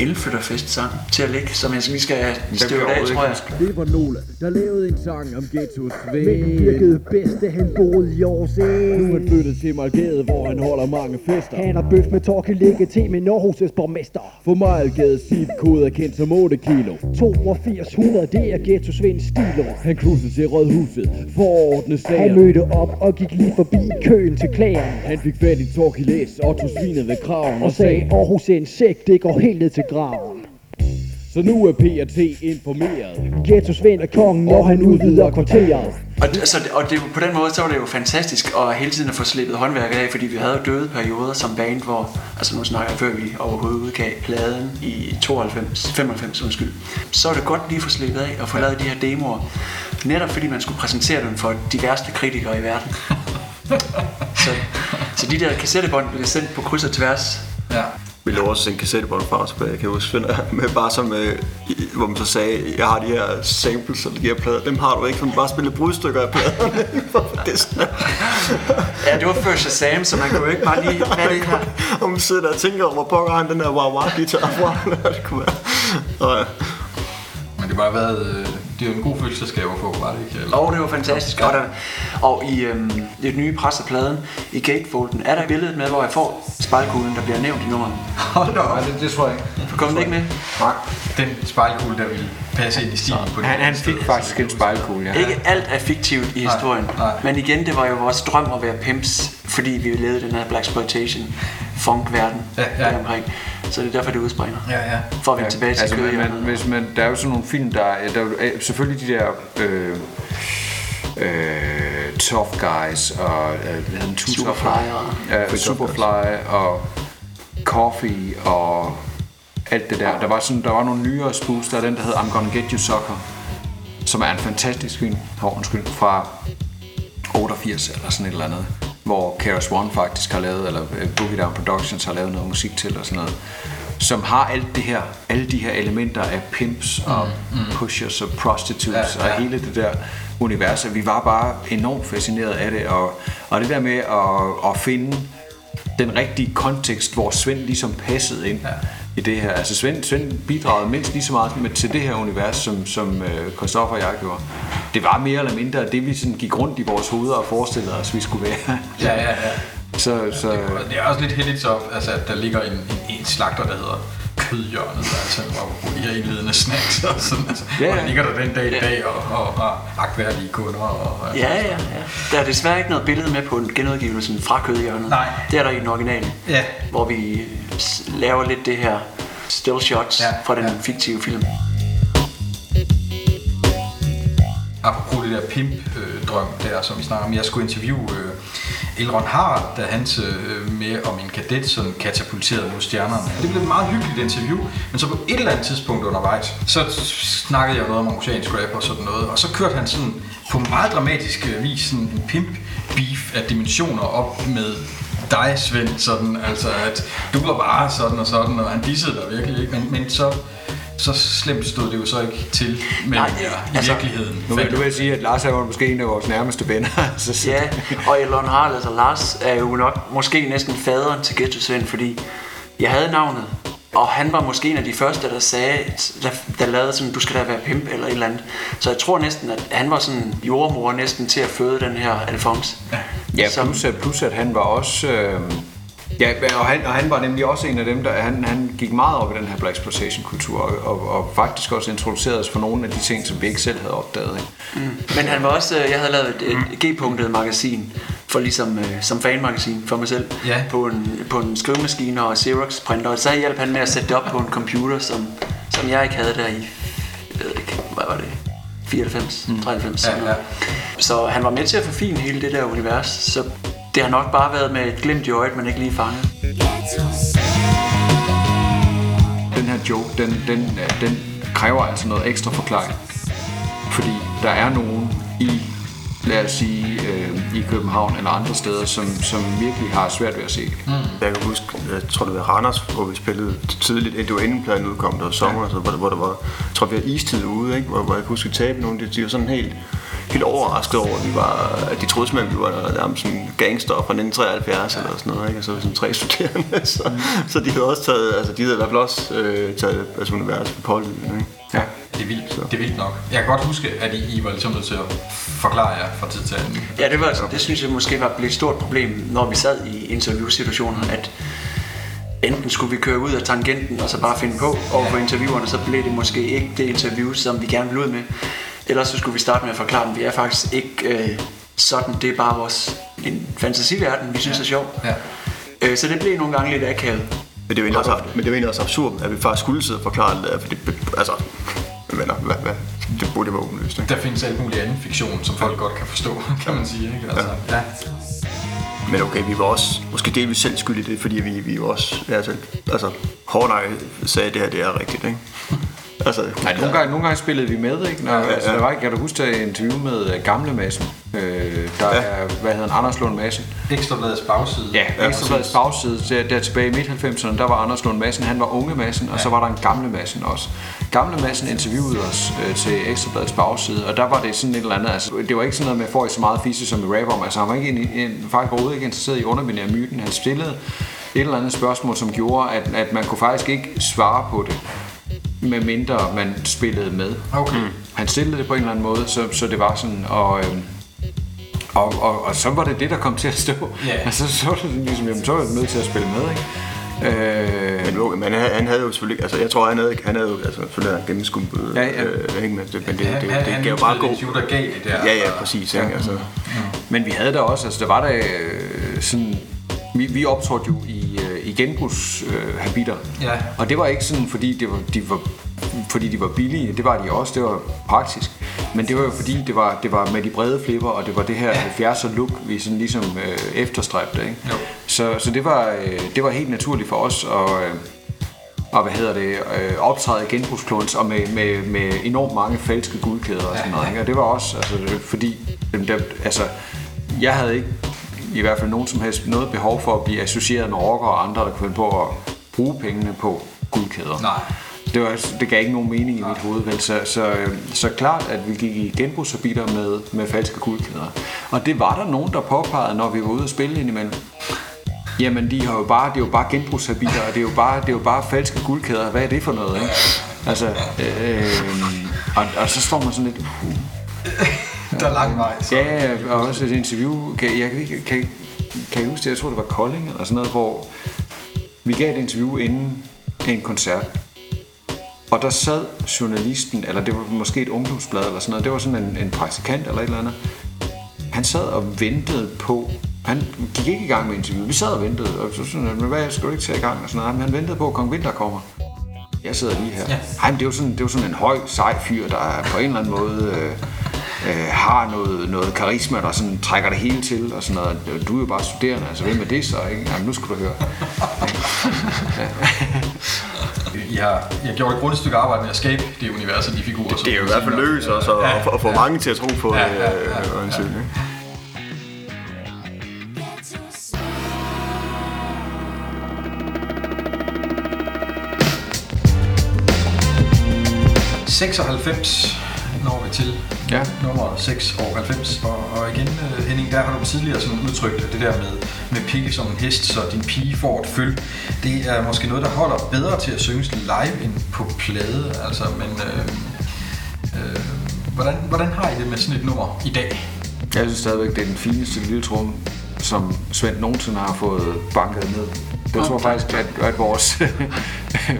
elflytterfest-sang til at ligge, som jeg lige skal støve af, tror jeg. Det var Lola, der lavede en sang om Ghettosvend. Men han virkede bedst, da han boede i Årsæn. Nu er han flyttet til Margade, hvor han holder mange fester. Han har bøf med torke ligge til med Norges borgmester. For Margades zip-kode er kendt som 8 kilo. 8200, det er Ghettosvends stilo. Han krusede til Rødhuset for at ordne sager. Han mødte op og gik lige forbi køen til klagen. Han fik fat i torke læs og tog svinet ved kraven og sagde, Aarhus er en sæk, det går helt ned til graven. Så nu er P&T informeret. Ghettosvend er kongen, når han udvider kvarteret. Og det, på den måde, så var det jo fantastisk at hele tiden at få slippet håndværket af, fordi vi havde døde perioder som band, hvor, altså nu snakker jeg før vi overhovedet udgav pladen i 95, så var det godt lige at få slippet af og få lavet de her demoer, netop fordi man skulle præsentere dem for de værste kritikere i verden. så de der kassettebånd blev sendt på kryds og tværs. Ja. Vi lavede også en kassettebånd fra os, jeg kan huske, med bare som, hvor man så sagde, jeg har de her samples og de her plader, dem har du ikke, for man bare spillede brudstykker af pladerne. Ja, det var før Shazam, så man kunne jo ikke bare lige, hvad det her? Og man sidder der og tænker om, hvor pokker han den her wah-wah-guitar fra, når det kunne være. Nå, ja. Men det var været... Det er jo en god følelsesgave at få, var det ikke? Åh, det var fantastisk. Ja. Og i det nye pres af pladen, i gatefolden, er der et billede med, hvor jeg får spejlkuglen, der bliver nævnt i nummeret. Hold da op. Det tror jeg ikke. Kom den ikke med? Nej. Den spejlkugle, der ville passe ind i stilen på det. Han fik faktisk en spejlkugle, ja. Ikke alt er fiktivt i historien. Nej. Men igen, det var jo vores drøm at være pimps, fordi vi levede den her blaxploitation-funk-verden deromkring. Så det er derfor, det udspringer. Ja. For at vende tilbage til kødhjørnet. Der er jo sådan nogle film, der er selvfølgelig de der Tough Guys og Superfly og Coffee og alt det der. Der var nogle nyere spooks, der er den, der hed I'm Gonna Get You Sucker, som er en fantastisk film fra 88 eller sådan et eller andet, hvor Keras One faktisk har lavet, eller Boogie Down Productions har lavet noget musik til og sådan noget. som har alt det her, alle de her elementer af pimps og pushers og prostitutes og hele det der univers. Vi var bare enormt fascineret af det, og det der med at finde den rigtige kontekst, hvor Svend ligesom passede ind i det her. Altså Svend bidragede mindst lige så meget til det her univers, som Christoffer og jeg gjorde. Det var mere eller mindre det, vi sådan gik rundt i vores hoveder og forestillede os, vi skulle være. Ja. Så det er også lidt heldigt så, altså, at der ligger en slagter, der hedder Kødhjørnet, altså, hvor de her indledende snacks og sådan. Altså, yeah. Og der ligger der den dag i dag og akværdige kunder. Og, ja. Der er desværre ikke noget billede med på en genudgivelse fra Kødhjørnet. Nej. Det er der i den originale, hvor vi laver lidt det her still shots fra den fiktive film. Apropos det der pimp-drøm der, som vi snakker om, jeg skulle interviewe Elrond Haar, da hans med om en kadet, som katapulterede mod stjernerne. Det blev et meget hyggeligt interview, men så på et eller andet tidspunkt undervejs, så snakkede jeg noget om oceansk rap og sådan noget, og så kørte han sådan på meget dramatisk vis sådan en pimp-beef af dimensioner op med dig, Svend, sådan, altså at du var bare sådan, og han dissede dig virkelig, ikke? Men så slemt stod det jo så ikke til med i virkeligheden. Nu vil jeg sige, at Lars er jo måske en af vores nærmeste venner. Ja, og Elrond Haar, altså Lars, er jo nok måske næsten faderen til Ghettosvend, fordi jeg havde navnet, og han var måske en af de første, der sagde, der lavede sådan, du skal da være pimp eller et eller andet. Så jeg tror næsten, at han var sådan jordmor næsten til at føde den her Alphonse. Ja, plus at han var også... Ja, og han var nemlig også en af dem, der han gik meget op i den her Black Exploitation-kultur, og faktisk også introducerede os for nogle af de ting, som vi ikke selv havde opdaget. Ikke? Mm. Men han var også, jeg havde lavet et G-punktet magasin, for ligesom som fanmagasin for mig selv, på en skrivemaskine og Xerox-printer, og så hjalp han med at sætte det op på en computer, som jeg ikke havde der i, jeg ved ikke, hvad var det? 94, 93, Så han var med til at forfine hele det der univers, så det har nok bare været med et glimt i øjet, men ikke lige fanget. Den her joke, den kræver altså noget ekstra forklaring. Fordi der er nogen i, lad os sige, i København eller andre steder, som virkelig har svært ved at se det. Jeg kan huske, jeg tror det var Randers, hvor vi spillede tidligt, det var inden pladen udkom, der var sommer, altså, hvor der var, jeg tror vi var istid ude, ikke? Hvor jeg kunne huske tabe nogen, de var sådan helt overrasket over, at de troede simpelthen, vi var nærmest sådan gangster fra 1973 eller sådan noget, ikke? Og så var vi sådan 3 studerende, så de havde også taget, altså de havde i hvert fald også taget altså, universet på pålydende, ikke? Ja, det er vildt nok. Jeg kan godt huske, at I var ligesom nødt til at forklare jer fra tid til anden. Ja, det synes jeg måske var et stort problem, når vi sad i interviewsituationen, at enten skulle vi køre ud af tangenten og så bare finde på overfor interviewerne, så blev det måske ikke det interview, som vi gerne ville ud med. Ellers så skulle vi starte med at forklare dem, vi er faktisk ikke sådan, det er bare vores fantasiverden, vi synes er sjov. Ja. Så det blev nogle gange lidt akavet. Men det var egentlig også absurd, at vi faktisk skulle sidde og forklare det, for det, altså, hvad, det burde være åbenløst, ikke? Der findes alt muligt anden fiktion, som folk godt kan forstå, kan man sige, ikke? Altså, ja. Men okay, vi var også, måske delvis selv skyld i det, fordi vi var også, altså, hårdnøje sagde, det her, det er rigtigt, ikke? Altså, nogle gange spillede vi med, ikke? Når, altså, der var ikke, jeg kan huske at interview med gamle Madsen, der er, hvad hedder han, Anders Lund Madsen. Ekstrabladets bagside. Ja, Ekstrabladets bagside, der tilbage i midt-90'erne, der var Anders Lund Madsen, han var unge Madsen, og så var der en gamle Madsen også. Gamle Madsen interviewede os til Ekstrabladets bagside, og der var det sådan et eller andet, altså, det var ikke sådan noget med, at får I så meget fisse som i rap om, altså han var faktisk overhovedet ikke interesseret i at underminere myten, han stillede et eller andet spørgsmål, som gjorde, at man kunne faktisk ikke svare på det, med mindre man spillede med. Okay. Han stillede det på en eller anden måde, så det var sådan, og så var det, der kom til at stå. Yeah. Og så var det ligesom, jamen, så var det nødt til at spille med, ikke? Men han havde jo selvfølgelig, altså jeg tror han havde jo altså selvfølgelig gennemskumpet det gav bare god shooter galt det der. Ja, præcis, ikke? Altså. Men vi havde der også, altså der var der sådan vi optrådte jo i genbrugshabiter, og det var ikke sådan, fordi fordi de var billige, det var de også, det var praktisk, men det var jo fordi, det var med de brede flipper, og det var det her 70'er look, vi sådan ligesom efterstræbte, ikke? Så det var helt naturligt for os at optræde genbrugsklons, og med enormt mange falske guldkæder og sådan noget, ikke? Og det var også, altså fordi, altså jeg havde ikke i hvert fald nogen som helst noget behov for at blive associeret med rockere og andre, der kunne finde på at bruge pengene på guldkæder. Nej. Det gav ikke nogen mening i mit hoved, vel? Så klart, at vi gik i genbrugsbiler med falske guldkæder. Og det var der nogen, der påpegede, når vi var ude at spille indimellem. Jamen, det er jo bare genbrugsbiler, og det er jo bare falske guldkæder. Hvad er det for noget, ikke? Altså, og så står man sådan lidt... Der er lang vej. Ja, og også et interview. Kan I huske det? Jeg tror, det var Kolding eller sådan noget, hvor vi gav et interview inden en koncert. Og der sad journalisten, eller det var måske et ungdomsblad eller sådan noget, det var sådan en praktikant eller et eller andet. Han sad og ventede på, han gik ikke i gang med interviewet, vi sad og ventede, og så sådan, men hvad skal du ikke tage i gang og sådan noget, men han ventede på, at Kong Winter kommer. Jeg sidder lige her. Ja. Ej, men det er jo sådan en høj, sej fyr, der på en eller anden måde har noget karisma, der sådan trækker det hele til og sådan noget. Du er jo bare studerende, altså hvem er det så, ikke? Jamen, nu skal du høre. Ja. Jeg gjorde et grundigt stykke arbejde med at skabe det univers af de figurer. Det er jo i hvert fald løs også, og få mange til at tro på det. Ja. 96 når vi til. Ja. Nummer 6 over 90. Og igen, Henning, der har du tidligere sådan udtrykt det der med pikke som en hest, så din pige får et føl. Det er måske noget, der holder bedre til at synges live end på plade. Altså, men hvordan har I det med sådan et nummer i dag? Jeg synes stadigvæk, det er den fineste lille trum, som Svend nogensinde har fået banket ned. Jeg tror faktisk, at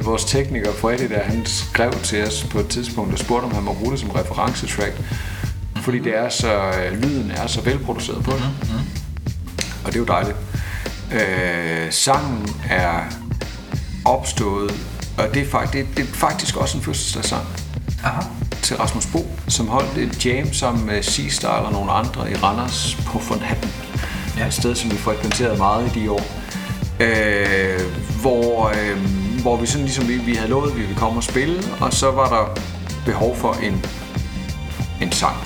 vores tekniker Freddy der, han skrev til os på et tidspunkt og spurgte, om han må bruge det som referencetrack. Fordi det er så, lyden er så velproduceret på det. Og det er jo dejligt. Sangen er opstået, og det er faktisk også en fødselsdagssang. Aha. Til Rasmus Bo, som holdt et jam sammen med C-Style og nogle andre i Randers på Von Hatten. Ja. Et sted, som vi frekventerede meget i de år. Hvor vi sådan ligesom vi havde lovet, at vi ville komme og spille, og så var der behov for en sang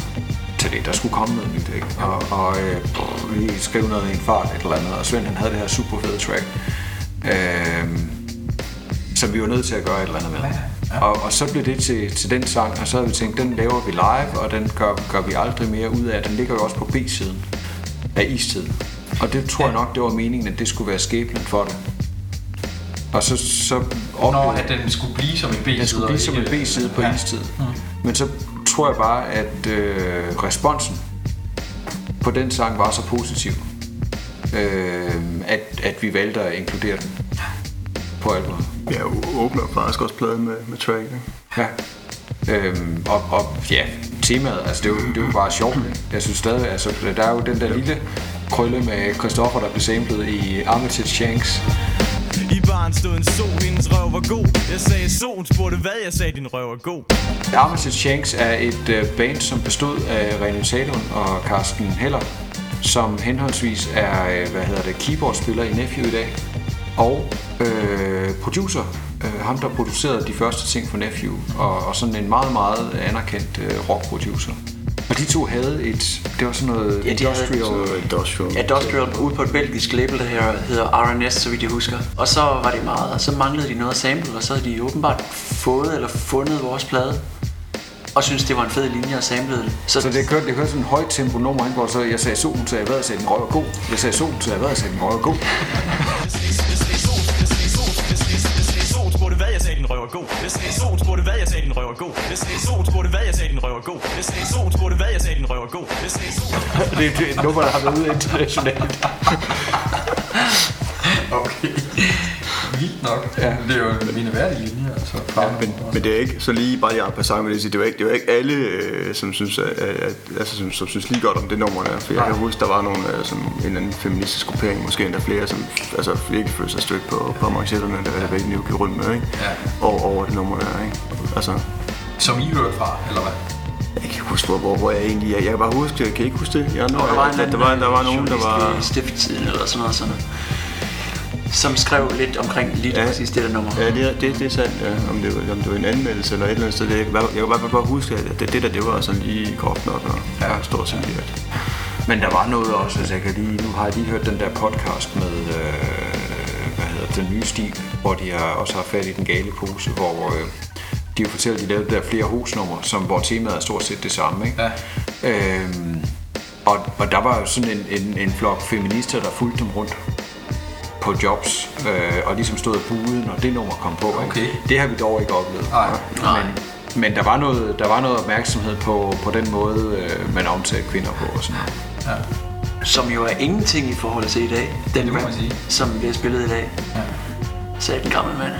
til det. Der skulle komme noget nyt, ikke? Og vi skrev noget i en fart et eller andet, og Svend han havde det her super fede track, som vi var nødt til at gøre et eller andet med. Og så blev det til den sang, og så havde vi tænkt, den laver vi live, og den gør vi aldrig mere ud af. Den ligger jo også på B-siden af Istiden. Og det tror jeg nok, det var meningen, at det skulle være skæbnen for det. Og så at den skulle blive som en B-side. Den skulle blive som en B-side på Istid. Mm. Men så tror jeg bare, at responsen på den sang var så positiv, at vi valgte at inkludere den på albumet. Ja, åbner faktisk også pladen med track, ikke? Ja. Temaet, altså det er jo bare sjovt. Jeg synes stadig, altså der er jo den der lille krølle med Christoffer, der blev samplet i Armitage Shanks. I baren stod en sol, hendes røv var god. Jeg sagde solen, spurgte hvad, jeg sagde din røv var god. Armitage Shanks er et band, som bestod af René Salund og Carsten Heller, som henholdsvis er, keyboardspiller i Nephew i dag, og producer. Ham, der producerede de første ting for Nephew, og sådan en meget, meget anerkendt rockproducer. Og de to havde det var sådan noget industrial ude på et belgisk label, der hedder RNS, så vidt jeg husker. Og så var det meget, og så manglede de noget at sample, og så havde de åbenbart fundet vores plade. Og synes det var en fed linje at samplede det. Så det kørte sådan en højt tempo nummer, hvor så jeg sagde solen, så jeg ved, at den røg var god. Jeg sagde solen, så jeg ved, at den røg var god. Det er et nummer, der har været ude internationalt. Okay. Vildt nok. Ja. Det er jo mine værdige linjer. Altså. Ja, men det er ikke så lige bare en passant, vil jeg sige. Det var ikke alle, som synes, som synes lige godt om det nummer der. For jeg kan huske, der var nogle, en eller anden feministisk gruppering, måske endda flere, som altså, ikke følte sig stødt på marketterne, der var ikke lige gik rundt med, ikke? Ja. Over det nummer der, ikke? Altså. Som I hørte fra, eller hvad? Jeg kan ikke huske, hvor jeg egentlig er. Jeg kan bare huske, jeg kan ikke huske det. Der var nogen, der var... Stifttiden eller sådan noget, som skrev lidt omkring lige præcis det der nummer. Ja, det er sandt. Ja. Om det var en anmeldelse eller et eller andet sted. Jeg kan bare huske, at det var sådan lige godt nok og stort set lidt. Men der var noget også, altså nu har jeg lige hørt den der podcast med, den nye stil, hvor de også har fat i den gale pose, hvor de jo fortæller, at de lavede der flere husnummer, hvor temaet er stort set det samme, ikke? Ja. Og der var jo sådan en flok feminister, der fulgte dem rundt på jobs, og ligesom stod af buden, og det nummer kom på. Okay. Ikke? Det har vi dog ikke oplevet. Nej. Men der var noget opmærksomhed på den måde, man omtalte kvinder på og sådan noget. Ja. Som jo er ingenting i forhold til i dag. Den mand, som bliver spillet i dag, ja. Sagde den gamle mand.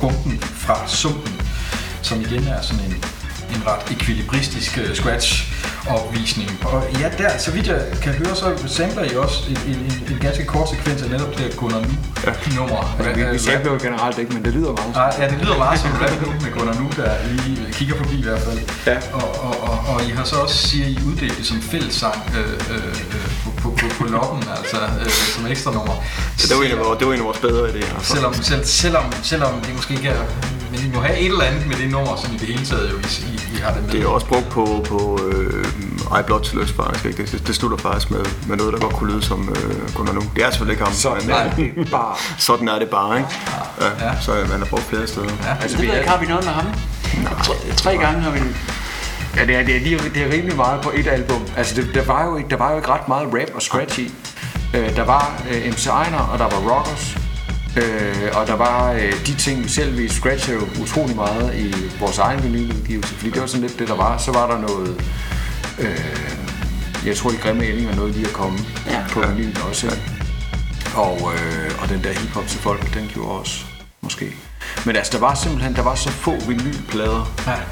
Gumpen fra sumpen, som igen er sådan en ret ekvilibristisk scratch-opvisning. Og ja, der, så vidt jeg kan høre, så samler I også en ganske kort sekvens af netop det her Gunnar Nu-nummer. Ja. Vi samler jo generelt ikke, men det lyder meget som. Ja, det lyder meget som rap med Gunnar Nu, der lige kigger forbi i hvert fald. Ja. Og I har så også, siger I, uddelt det som fællessang på loppen, altså som ekstra nummer. Ja, det var en af vores bedre idéer. Altså. Selvom det måske ikke er. Men I må have et eller andet med det nummer, som I det hele taget jo I har det med. Det er også brugt på iBlot til løs faktisk, ikke? Det slutter faktisk med noget, der godt kunne lyde som Gunnar Nu. Det er selvfølgelig ikke ham. Sådan er det bare, ikke? Ja. Ja. Så man har brugt flere steder. Ja. Altså, det ved jeg ikke, har vi noget med ham? Tre gange har vi. Ja, det er rimelig meget på et album. Altså, der var jo ikke ret meget rap og scratch i. Der var MC Einar, og der var Rockers. Og der var de ting, vi selv vi scratchede jo utrolig meget i vores egen vinyludgivelse, fordi det var sådan lidt det, der var. Så var der noget, jeg tror de grimme ællinger nåede lige at komme på vinylen også. Ja. Og den der hiphop til folk, den gjorde også, måske. Men altså, der var så få vinylplader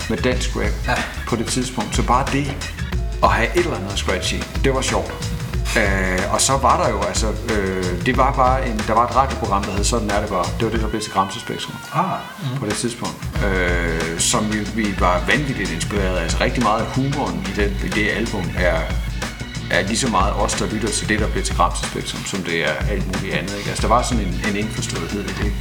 med dansk rap på det tidspunkt, så bare det at have et eller andet scratch i, det var sjovt. Og så var der jo altså, det var bare der var et radioprogram, der hed Sådan er det bare. Det var det, der blev til Gramsespektrum på det tidspunkt, som vi var vanvittigt inspireret af. Altså rigtig meget humoren i det album er lige så meget os, der lytter til det, der blev til Gramsespektrum, som det er alt muligt andet, ikke? Altså der var sådan en indforståethed i det.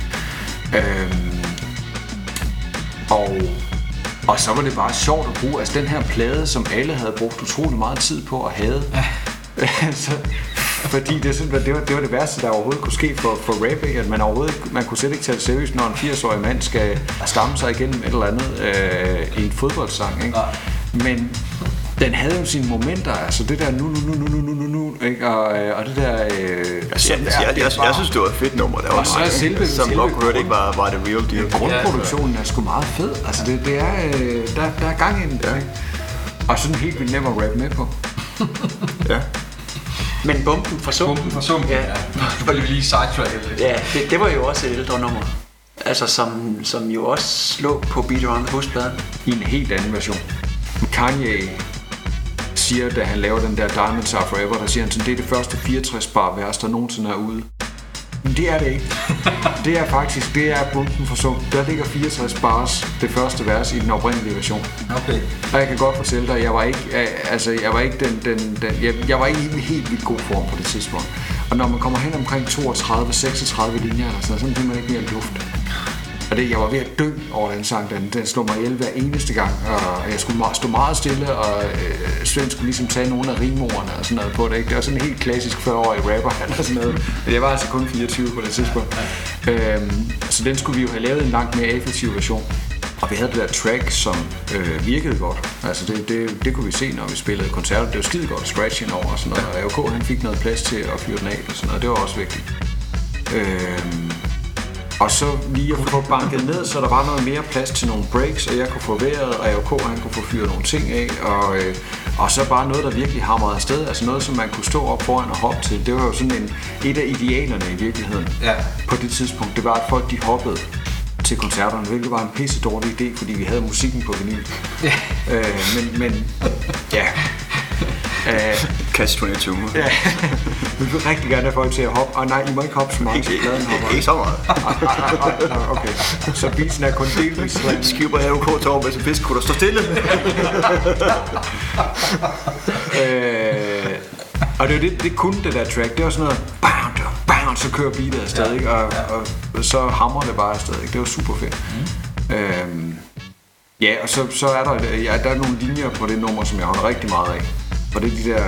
Og så var det bare sjovt at bruge, altså den her plade, som alle havde brugt utrolig meget tid på at have. Altså, fordi det var det værste, der overhovedet kunne ske for rap, ikke? At man kunne slet ikke tage det seriøst, når en 80-årig mand skal stamme sig igennem et eller andet i en fodboldsang, ikke? Men den havde jo sine momenter, altså det der nu, ikke? Og det der. Jeg synes, det var et fedt nummer, der var så meget, som nok hørte ikke var det real deal. Grundproduktionen er sgu meget fed, altså det er, der er gang i den, ikke? Og sådan helt vildt nem at rappe med på. Ja. Men Bumpen fra sumpen. Ja. Det var lige sidetracket lidt. Ja, det var jo også et ældre nummer. Altså som jo også lå på Beat Around the Bush-pladen i en helt anden version. Kanye siger, da han laver den der Diamonds Are Forever, der siger han sådan, det er det første 64 bar vers, der nogensinde er ude. Men det er det ikke. Det er faktisk, det er Bumpen fra sumpen. Der ligger 64 bars, det første vers i den oprindelige version. Okay. Og jeg kan godt fortælle dig, jeg var ikke i en helt vildt god form på det tidspunkt. Og når man kommer hen omkring 32-36 linjer, eller sådan bliver man ikke mere luft. Og jeg var ved at dø over den sang, den slog mig ihjel hver eneste gang. Og jeg skulle stå meget stille, og Svend skulle ligesom tage nogle af rimordene og sådan noget på det, ikke? Det var sådan en helt klassisk 40-årig rapper eller sådan noget. Jeg var altså kun 24 på det tidspunkt. Så den skulle vi jo have lavet en langt mere effektiv version. Og vi havde det der track, som virkede godt. Altså det kunne vi se, når vi spillede koncerter. Det var skide godt scratching over og sådan noget. Og AOK, han fik noget plads til at fyre den af og sådan noget. Det var også vigtigt. Og så lige at få banket ned, så der var noget mere plads til nogle breaks, og jeg kunne få vejret, og AOK, han kunne få fyret nogle ting af, og så bare noget, der virkelig hamrede afsted, altså noget, som man kunne stå op foran og hoppe til. Det var jo sådan et af idealerne i virkeligheden på det tidspunkt. Det var, at folk de hoppede til koncerterne, hvilket var en pisse dårlig idé, fordi vi havde musikken på vinyl. Catch 22. Ja. Vi vil rigtig gerne have folk til at hoppe. Nej, I må ikke hoppe så meget, så pladen hopper. Ikke så meget. Nej, okay. Så beatsen er kun delvis. Skipper her UK til over med sin fisk. Kunne du stå stille? Og det er jo det kunne det der track. Det var sådan noget, bam, så kører beatet afsted, ikke? Og så hamrer det bare afsted, ikke? Det var super fedt. Ja, og så er der, der er nogle linjer på det nummer, som jeg holder rigtig meget af. Og det er de der,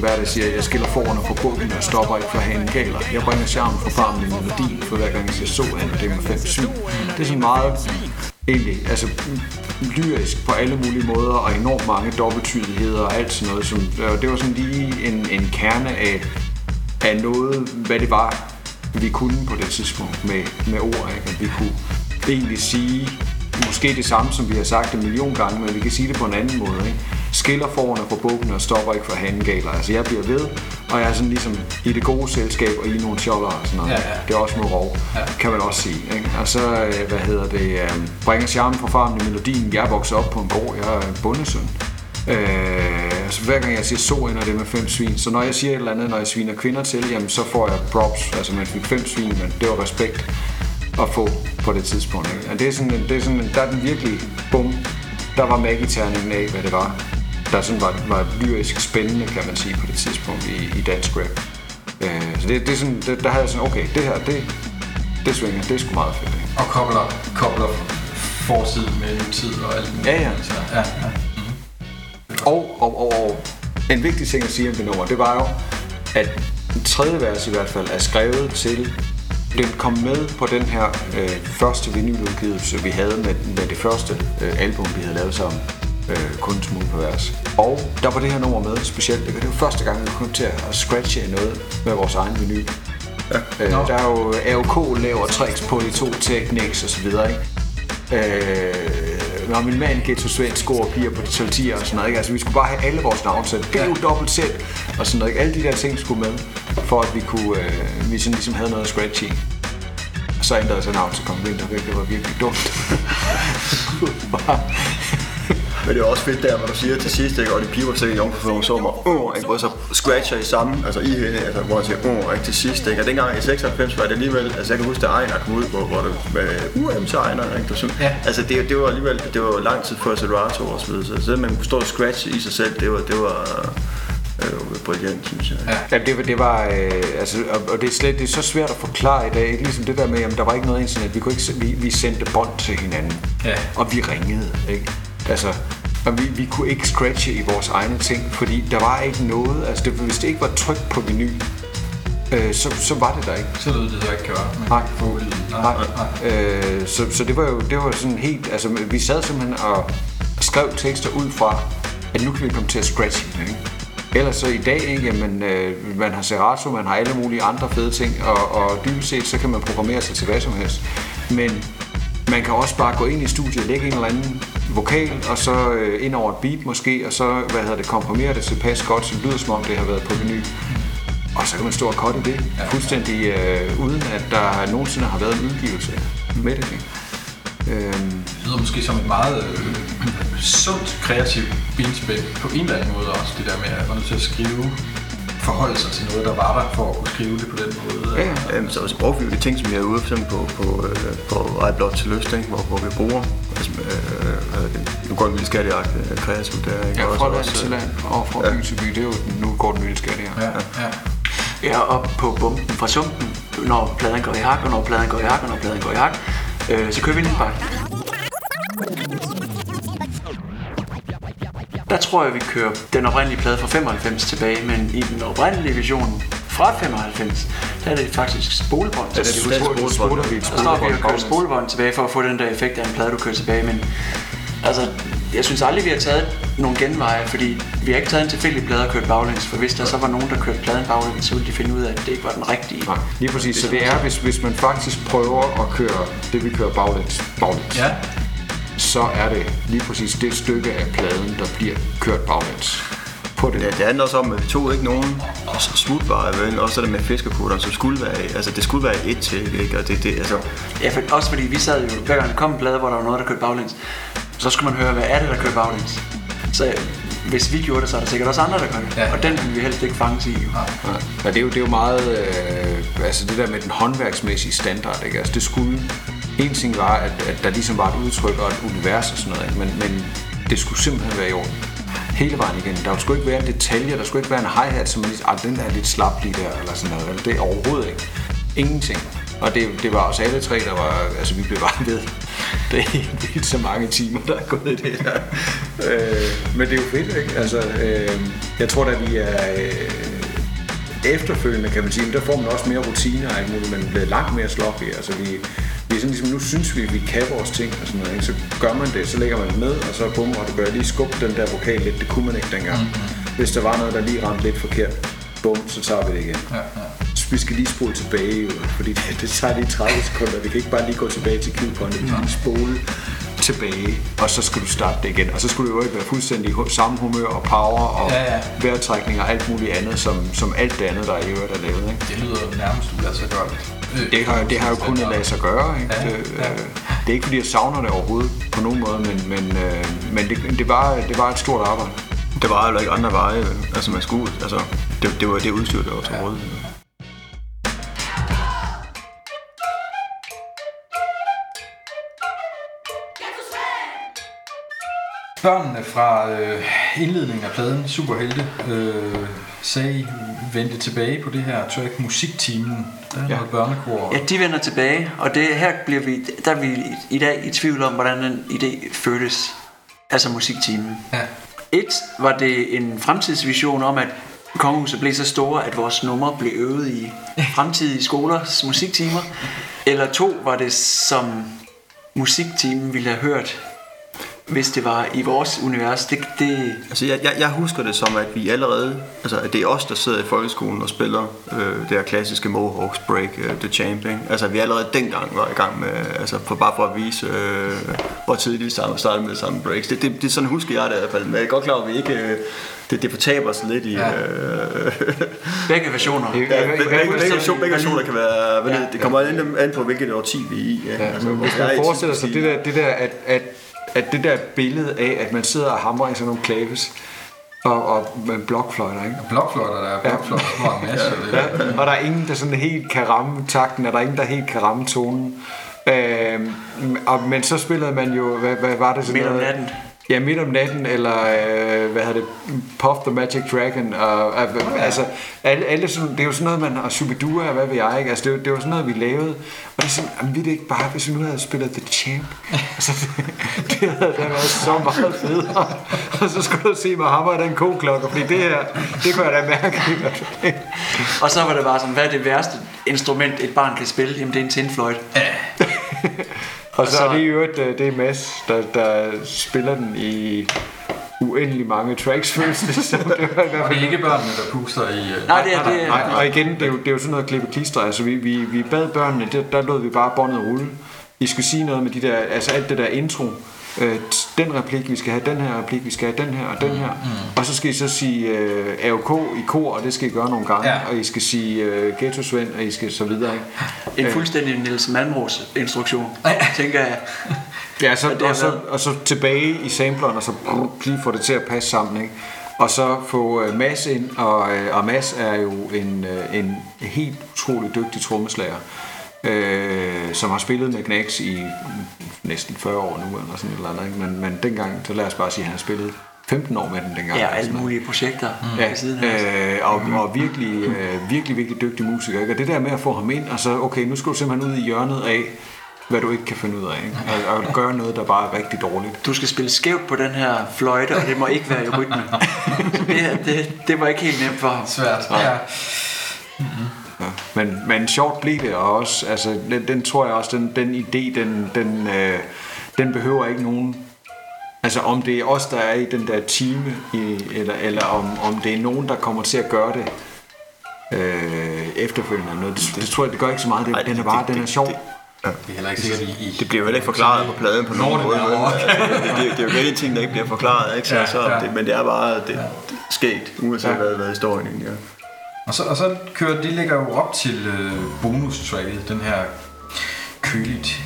hvad der siger, jeg skiller forerne fra kokken og stopper ikke for hanen galer. Jeg bringer charmen fra farmen i melodien, for hver gang jeg siger sådan, og det er med 5-7. Det er sådan meget, egentlig, altså lyrisk på alle mulige måder, og enormt mange dobbelttydigheder og alt sådan noget. Som, og det var sådan lige en kerne af noget, hvad det var, vi kunne på det tidspunkt med ord, ikke? At vi kunne egentlig sige måske det samme, som vi har sagt en million gange, men vi kan sige det på en anden måde, ikke? Skiller forerne fra bukken og stopper ikke for handengaler. Altså jeg bliver ved, og jeg er sådan ligesom i det gode selskab og i nogle tjoller og sådan noget. Ja, ja. Det er også noget rov, ja. Kan man også sige, ikke? Og så, bringer charmen fra farmen i melodien. Jeg er vokset op på en gård, jeg er bondesøn. Så hver gang jeg siger så ender det med 5 svin. Så når jeg siger et eller andet, når jeg sviner kvinder til, jamen så får jeg props. Altså man fik 5 svin, men det var respekt at få på det tidspunkt, ikke? Og det er sådan, der er den virkelig bum. Der var magiterningen af, hvad det var. Der sådan var lyrisk spændende, kan man sige, på det tidspunkt i dansk rap. Så det er sådan, der havde jeg sådan, okay, det her, det svinger, det er sgu meget fedt, ikke? Og kobler fortid med nutid og alt muligt. Ja. Ja. Og en vigtig ting at sige om det nummer, det var jo, at den tredje vers i hvert fald er skrevet til. Den kom med på den her første vinyludgivelse, vi havde med det første album, vi havde lavet sammen, kun smule på vers. Og der var det her nummer med specielt, det var første gang, vi kom til at scratche noget med vores egen vinyl. Ja. Der er jo AOK laver tricks på de 2 Technics osv. Når min mand Ghettosvend scorer piger på de 12-10'er og sådan noget, ikke? Altså vi skulle bare have alle vores navnsæt, BU-dobbelt-Z og sådan noget, ikke? Alle de der ting skulle med, for at vi kunne, vi sådan ligesom havde noget scratch i. Og så ændrede sig navn til Kong Winter, det var virkelig dumt. Men det er også fedt der, hvad du siger til sidst, ikke? Og de piger var sikkert jomfru sommer, ikke? Og så scratcher I sammen, altså i hende, altså hvor jeg siger, ikke? Til sidst, ikke? Og dengang i 96 var det alligevel, altså jeg kan huske, at Ejner kom ud, hvor det var UM-tegner, ikke? Ja. Altså det var alligevel, det var lang tid før Serato og så videre, så man kunne stå og scratche i sig selv, det var brilliant, synes jeg. Ja. Jamen, det er slet, det er så svært at forklare i dag, ikke? Ligesom det der med, jamen der var ikke noget internet, vi kunne ikke, vi sendte bånd til hinanden, ja. Og vi ringede, ikke? Altså, vi kunne ikke scratche i vores egne ting, fordi der var ikke noget, altså hvis det ikke var tryk på vinyl, så var det der ikke. Så lød det der ikke gøre. Nej. Så det var jo sådan helt, altså vi sad simpelthen og skrev tekster ud fra, at nu kan vi komme til at scratche, ikke? Ellers så i dag, ikke? Jamen, man har Serato, man har alle mulige andre fede ting, og dybest set så kan man programmere sig til hvad som helst. Men man kan også bare gå ind i studiet, lægge en eller anden vokal, og så ind over et beat måske, og så komprimere det tilpas godt, så det lyder som om det har været på menu. Og så kan man stå og cutte det, fuldstændig uden at der nogensinde har været en udgivelse med det. Det lyder måske som et meget sundt kreativt benspil på en eller anden måde også, det der med at være nødt til at forholde sig til noget, der var der, for at kunne skrive det på den måde. Ja. Så brugte vi jo de ting, som vi havde ude på iBlot til lyst, ikke? Hvor vi bruger. Altså, nu går den vilde skattejagt kreativt der, ikke? Ja, fra land til land og fra by til by, det er jo nu går den vilde skattejagt. Ja, op på bomben fra sumpen, når pladen går i hak, og når pladen går i hak, så køber vi en bakke. Der tror jeg, vi kører den oprindelige plade fra 95 tilbage, men i den oprindelige version fra 95, der er det faktisk spolebånd. Ja, der står vi og kører spolebånd tilbage for at få den der effekt af en plade, du kører tilbage, men altså, jeg synes aldrig, vi har taget nogle genveje, fordi vi har ikke taget en tilfældig plade og kørt baglæns, for hvis der så var nogen, der kørte pladen baglæns, så ville de finde ud af, at det ikke var den rigtige. Nej, lige præcis, så det er, hvis man faktisk prøver at køre det, vi kører baglæns. Ja. Så er det lige præcis det stykke af pladen, der bliver kørt baglæns på det. Ja, det handler også om, at vi tog ikke nogen og så smutvarer vel, også det med fiskerkutteren, som skulle være, altså det skulle være et til, ikke? Og det altså. Ja, for, også fordi vi sad jo, hver gang der kom en plade, hvor der var noget, der kørte baglæns, så skulle man høre, hvad er det, der kører baglæns? Så hvis vi gjorde det, så er der sikkert også andre, der gør det, ja. Og den ville vi helst ikke fanges i. Ja. Ja, det er jo meget, altså det der med den håndværksmæssige standard, ikke? Altså det skulle. En ting var, at der ligesom var et udtryk og et univers og sådan noget, men det skulle simpelthen være i orden. Hele vejen igen. Der skulle ikke være en detalje, der skulle ikke være en hi-hat, som man ligesom, den der er lidt slap lige der, eller sådan noget. Det er overhovedet ikke. Ingenting. Og det var også alle tre, der var, altså vi blev bare ved. Det er helt vildt så mange timer, der er gået i det her. Men det er jo fedt, ikke? Altså, jeg tror da, vi er... efterfølgende, kan man sige, men der får man også mere rutiner, at man bliver langt mere sloppy. Altså vi er sådan ligesom, nu synes vi kan vores ting og sådan noget, ikke? Så gør man det, så lægger man det med, og så bum, og det bør lige skubbe den der vokal lidt, det kunne man ikke dengang. Mm-hmm. Hvis der var noget, der lige ramte lidt forkert, bum, så tager vi det igen. Ja, ja. Så vi skal lige spole tilbage, jo, fordi det tager lige 30 sekunder, vi kan ikke bare lige gå tilbage til Q-point, vi kan spole tilbage, og så skal du starte det igen. Og så skulle du jo ikke være fuldstændig samme humør og power og vejrtrækning og alt muligt andet, som alt det andet, der i øvrigt er lavet. Ikke? Det lyder nærmest uladsiggørligt. Det har jo kun at lade sig gøre. Ikke? Ja, ja. Det er ikke fordi, jeg savner det overhovedet på nogen måde, men det var et stort arbejde. Der var jo ikke andre veje, altså man skulle ud. Altså, det var det udstyr, der var til rådighed. Børnene fra indledningen af pladen, Superhelte, sagde I vendte tilbage på det her track, Musiktimen. Der er noget børnekor. Ja, de vender tilbage, og det, her bliver vi, der er vi i dag i tvivl om, hvordan den idé føles. Altså Musiktimen. Ja. Et var det en fremtidsvision om, at Kongehuset blev så store, at vores numre blev øvet i fremtidige skolers musiktimer. Eller to var det, som Musiktimen ville have hørt, hvis det var i vores univers. Det... Altså, jeg husker det som, at vi allerede, altså at det er os, der sidder i folkeskolen og spiller det her klassiske Mohawks break, The Champion. Altså vi allerede dengang var i gang med, altså for at vise, hvor tidligt vi startede med samme breaks. Det sådan husker jeg det i hvert fald, men jeg er godt klar over, at vi ikke... Det fortaber sig lidt i... Ja. Begge versioner. Begge versioner kan være... Det kommer an på, hvilket årti vi er i. Ja. Altså, hvis man forestiller sig det der, at det der billede af, at man sidder og hamrer i sådan nogle klaves, og man blokfløjter, ikke? Blokfløjter, der er en masse. Ja. Og der er ingen, der sådan helt kan ramme takten, og der er ingen, der helt kan ramme tonen. Men så spillede man jo, hvad var det sådan noget? Midt om natten. Ja, Midt om natten, eller Puff the Magic Dragon, og altså, alle sådan, det er jo sådan noget, man, og Shubidua, og hvad ved jeg, ikke? Altså, det var sådan noget, vi lavede, og det er sådan, jamen, vi det ikke bare, hvis vi nu havde spillet The Champ, altså, det havde da været så meget federe, og så skulle du se mig hammer i den koklokke, fordi det her, det kunne jeg da mærke. Og så var det bare sådan, hvad er det værste instrument, et barn kan spille? Jamen, det er en tinfløjte. Og så er det jo, at det er Mads, der spiller den i uendelig mange tracks, føles det som. Og det er ikke børnene, der puster i... Nej, det er det. Nej. Og igen, det er jo sådan noget klippe-klister. Altså, vi bad børnene, der lod vi bare båndet rulle. I skulle sige noget med de der, altså alt det der intro. Den replik, vi skal have, den her replik, vi skal have, den her og den her. Mm. Og så skal I så sige AOK i kor, og det skal I gøre nogle gange. Ja. Og I skal sige Ghettosvend, og I skal så videre. Ikke? En fuldstændig Niels Malmros instruktion, tænker jeg. Ja, og så tilbage i sampleren, og så lige få det til at passe sammen, ikke? Og så få Mads ind, og Mads er jo en helt utrolig dygtig trommeslager. Som har spillet med Knacks i næsten 40 år nu eller sådan et eller andet, ikke? Men dengang, så lad os bare sige, at han har spillet 15 år med den dengang. Ja, alle mulige projekter ved siden af. Og virkelig dygtig musiker, ikke? Og det der med at få ham ind, og så okay, nu skal du simpelthen ud i hjørnet af, hvad du ikke kan finde ud af, ikke? Og gøre noget, der bare er rigtig dårligt. Du skal spille skævt på den her fløjte, og det må ikke være i rytmen. det var ikke helt nemt for ham. Svært, ja. Mm-hmm. Ja, men sjovt blev det også, altså den tror jeg også, den idé, den behøver ikke nogen, altså om det er os, der er i den der time, eller om det er nogen, der kommer til at gøre det efterfølgende eller noget, det tror jeg, det gør ikke så meget, det, ej, den er bare, den er sjov. Ja. Det bliver jo heller ikke forklaret på pladen på nogen måde. Det er jo rigtig ting, der ikke bliver forklaret, ikke? Så, men det er bare, det er sket, uanset hvad historien egentlig er. Og så kører det, ligger jo op til bonustracket, den her køligt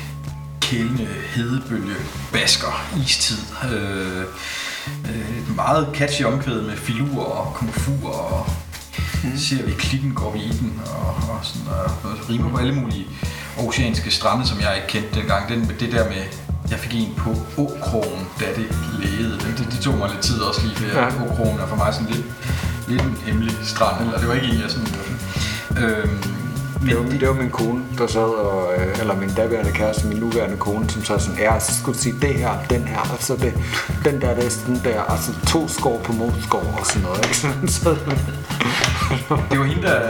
kælende hedebølge basker istid. Et meget catchy omkvæd med filurer og kungfuer, og ser vi klikken, går vi i den, og sådan, og rimer på alle mulige oceanske strande, som jeg ikke kendte dengang. Det der med, jeg fik en på Åkrogen, da det lægede. Det tog mig lidt tid også lige, for Åkrogen er for mig sådan lidt en hemmelig strand, eller det var ikke en, jeg sådan... Det var min kone, der sad og, eller min daværende kæreste, min nuværende kone, som sagde sådan, ja, så skulle du sige det her, den her, og så det, den der, den der, og så 2 skår på modskår og sådan noget, ikke? Så, det var hende, der...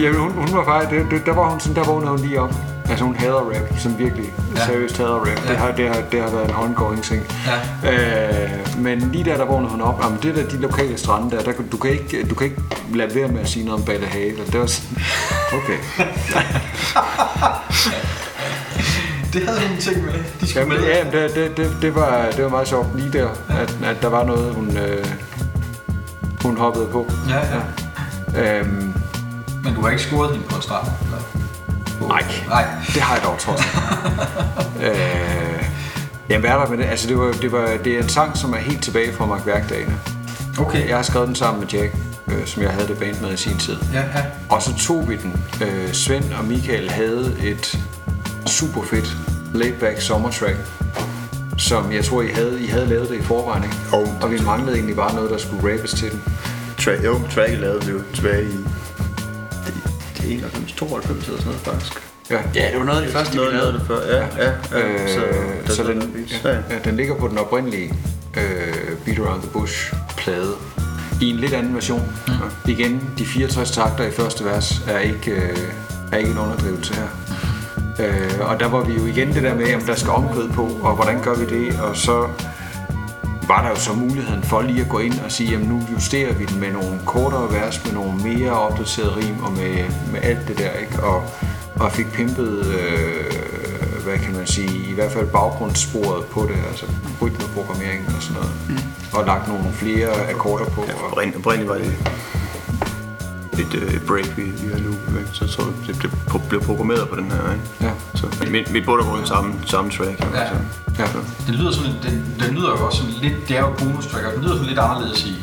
Jamen, hun var faktisk, der var hun sådan, der vågnede hun lige op. Altså hun hader rap, som virkelig seriøst hader rap. Ja. Det har været en ongoing ting. Ja. Men lige der vågnede hun op. Jamen det der, de lokale strande der, du kan ikke lade være med at sige noget om Ballehave. Det var sådan, okay. Det havde nogle ting med. De skulle med. Ja, men det var meget sjovt lige der, at der var noget, hun hoppede på. Ja. Men du har ikke scoret hende på en start, eller? Nej, det har jeg dog trods. Jamen hvad er der med det? Altså det er en sang, som er helt tilbage fra Makværk-dagene. Okay. Jeg har skrevet den sammen med Jack, som jeg havde det band med i sin tid. Ja, ja. Og så tog vi den. Svend og Michael havde et super fedt laid-back sommertrack, som jeg tror, I havde lavet det i forvejen, ikke? Og vi manglede egentlig bare noget, der skulle rappes til den. Tracket lavede vi jo tilbage i... 92 eller sådan noget, faktisk. Ja, det var noget af det første, vi lavede det før. Ja. Den ligger på den oprindelige Beat Around the Bush-plade i en lidt anden version. Mm. Ja. Igen, de 64 takter i første vers er ikke en underdrivelse her. Og der var vi jo igen det der med, om der skal omkød på, og hvordan gør vi det, og så var der jo så muligheden for lige at gå ind og sige, jamen nu justerer vi den med nogle kortere vers, med nogle mere opdaterede rim og med alt det der, ikke? Og fik pimpet, hvad kan man sige, i hvert fald baggrundssporet på det, altså rytmeprogrammeringen og sådan noget, og lagt nogle flere akkorder på. Ja, oprindeligt var det et break, vi har nu, ikke? Så det blev programmeret på den her, ikke? Ja. Så vi burde have brugt samme track. Ja. Det lyder sådan, den lyder jo også lidt, det er jo bonustrack, og den lyder sådan lidt anderledes i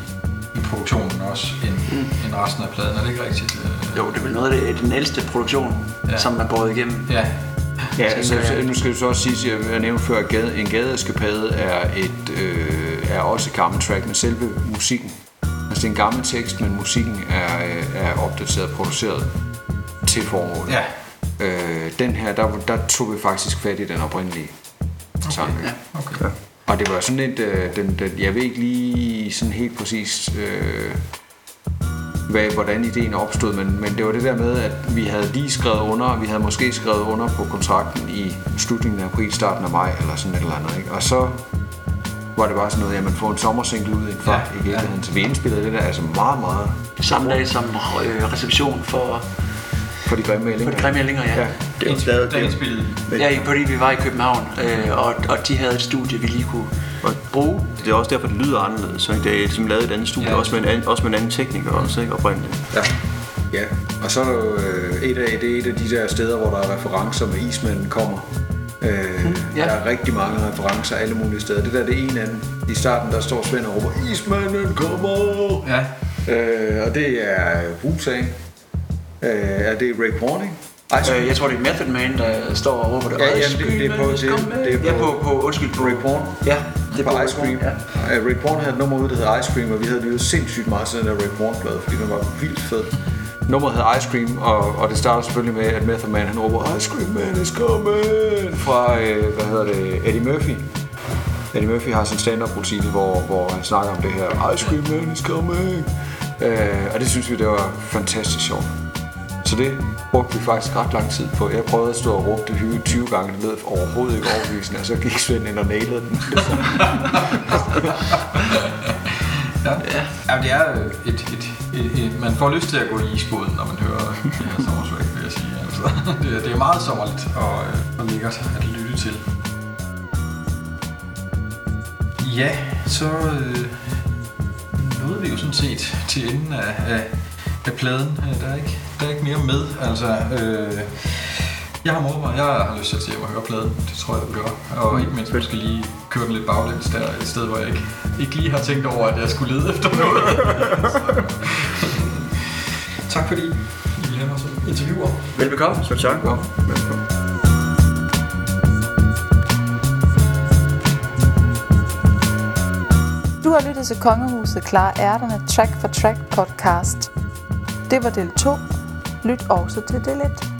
produktionen også, end resten af pladen, er det ikke rigtigt? Jo, det er vel noget af den ældste produktion, som er båret igennem. Ja, så nu skal du så også sige, at jeg nævnte før, at en gadeeskapade er også et gammel track, men selve musikken, altså det er en gammel tekst, men musikken er opdateret og produceret til formålet. Ja. Den her, der tog vi faktisk fat i den oprindelige sang. Okay. Og det var sådan lidt, jeg ved ikke lige sådan helt præcis, hvordan ideen opstod, men det var det der med, at vi havde lige skrevet under, og vi havde måske skrevet under på kontrakten i slutningen af april, starten af maj, eller sådan et eller andet, ikke? Og så var det bare sådan noget, at man får en sommersingle ud indfra i virkeligheden. Så vi indspillede det der, altså meget... Samme dag som reception for de grimme ællinger. For de grimme ællinger, ja. Det var indspillet. Ja, fordi vi var i København, og de havde et studie, vi lige kunne bruge. Det er også derfor, det lyder anderledes. Så det er som lavet et andet studie, også med en anden tekniker også, ikke? Oprindeligt. Ja. Og så er et af de der steder, hvor der er referencer med ismanden kommer. Der er rigtig mange referencer alle mulige steder. Det der det ene af dem. I starten der står Svend og råber, ismanden kommer! Ja. Og det er Rugsang. Er det Raekwon? Jeg tror det er Method Man, der står og råber det. Ja, det er på Raekwon. Ja, det er på Ice Cream. Ja. Raekwon havde et nummer ude, der hedder Ice Cream, og vi havde lyttet sindssygt meget til den der Raekwon-plade, fordi den var vildt fed. Nummeret hedder Ice Cream, og det starter selvfølgelig med, at Method Man han råber Ice Cream Man is coming! Fra, Eddie Murphy. Eddie Murphy har sin stand-up-rutin, hvor han snakker om det her Ice Cream Man is coming! Og det synes vi, det var fantastisk sjovt. Så det brugte vi faktisk ret lang tid på. Jeg prøvede at stå og råbe det 20 gange, det lød overhovedet ikke overbevisende, og så gik Svend ind og nailede den. Ja, det er et man får lyst til at gå i isbåden, når man hører det her sommertrack, vil jeg sige. Altså, det er meget sommerligt og lækkert at lytte til. Ja, så nåede vi jo sådan set til enden af pladen. Der er ikke mere med. Altså, jeg har modet mig. Jeg har lyst til at se at høre pladen. Det tror jeg, jeg vil gøre. Og ikke mindst, måske lige køre den lidt baglæns der et sted, hvor jeg ikke lige har tænkt over, at jeg skulle lede efter noget. Tak fordi I ville have mig som interviewer. Velbekomme. Så tak. Velbekomme. Du har lyttet til Kongehuset Klar Ærterne Track for Track podcast. Det var del 2. Lyt også til del 1.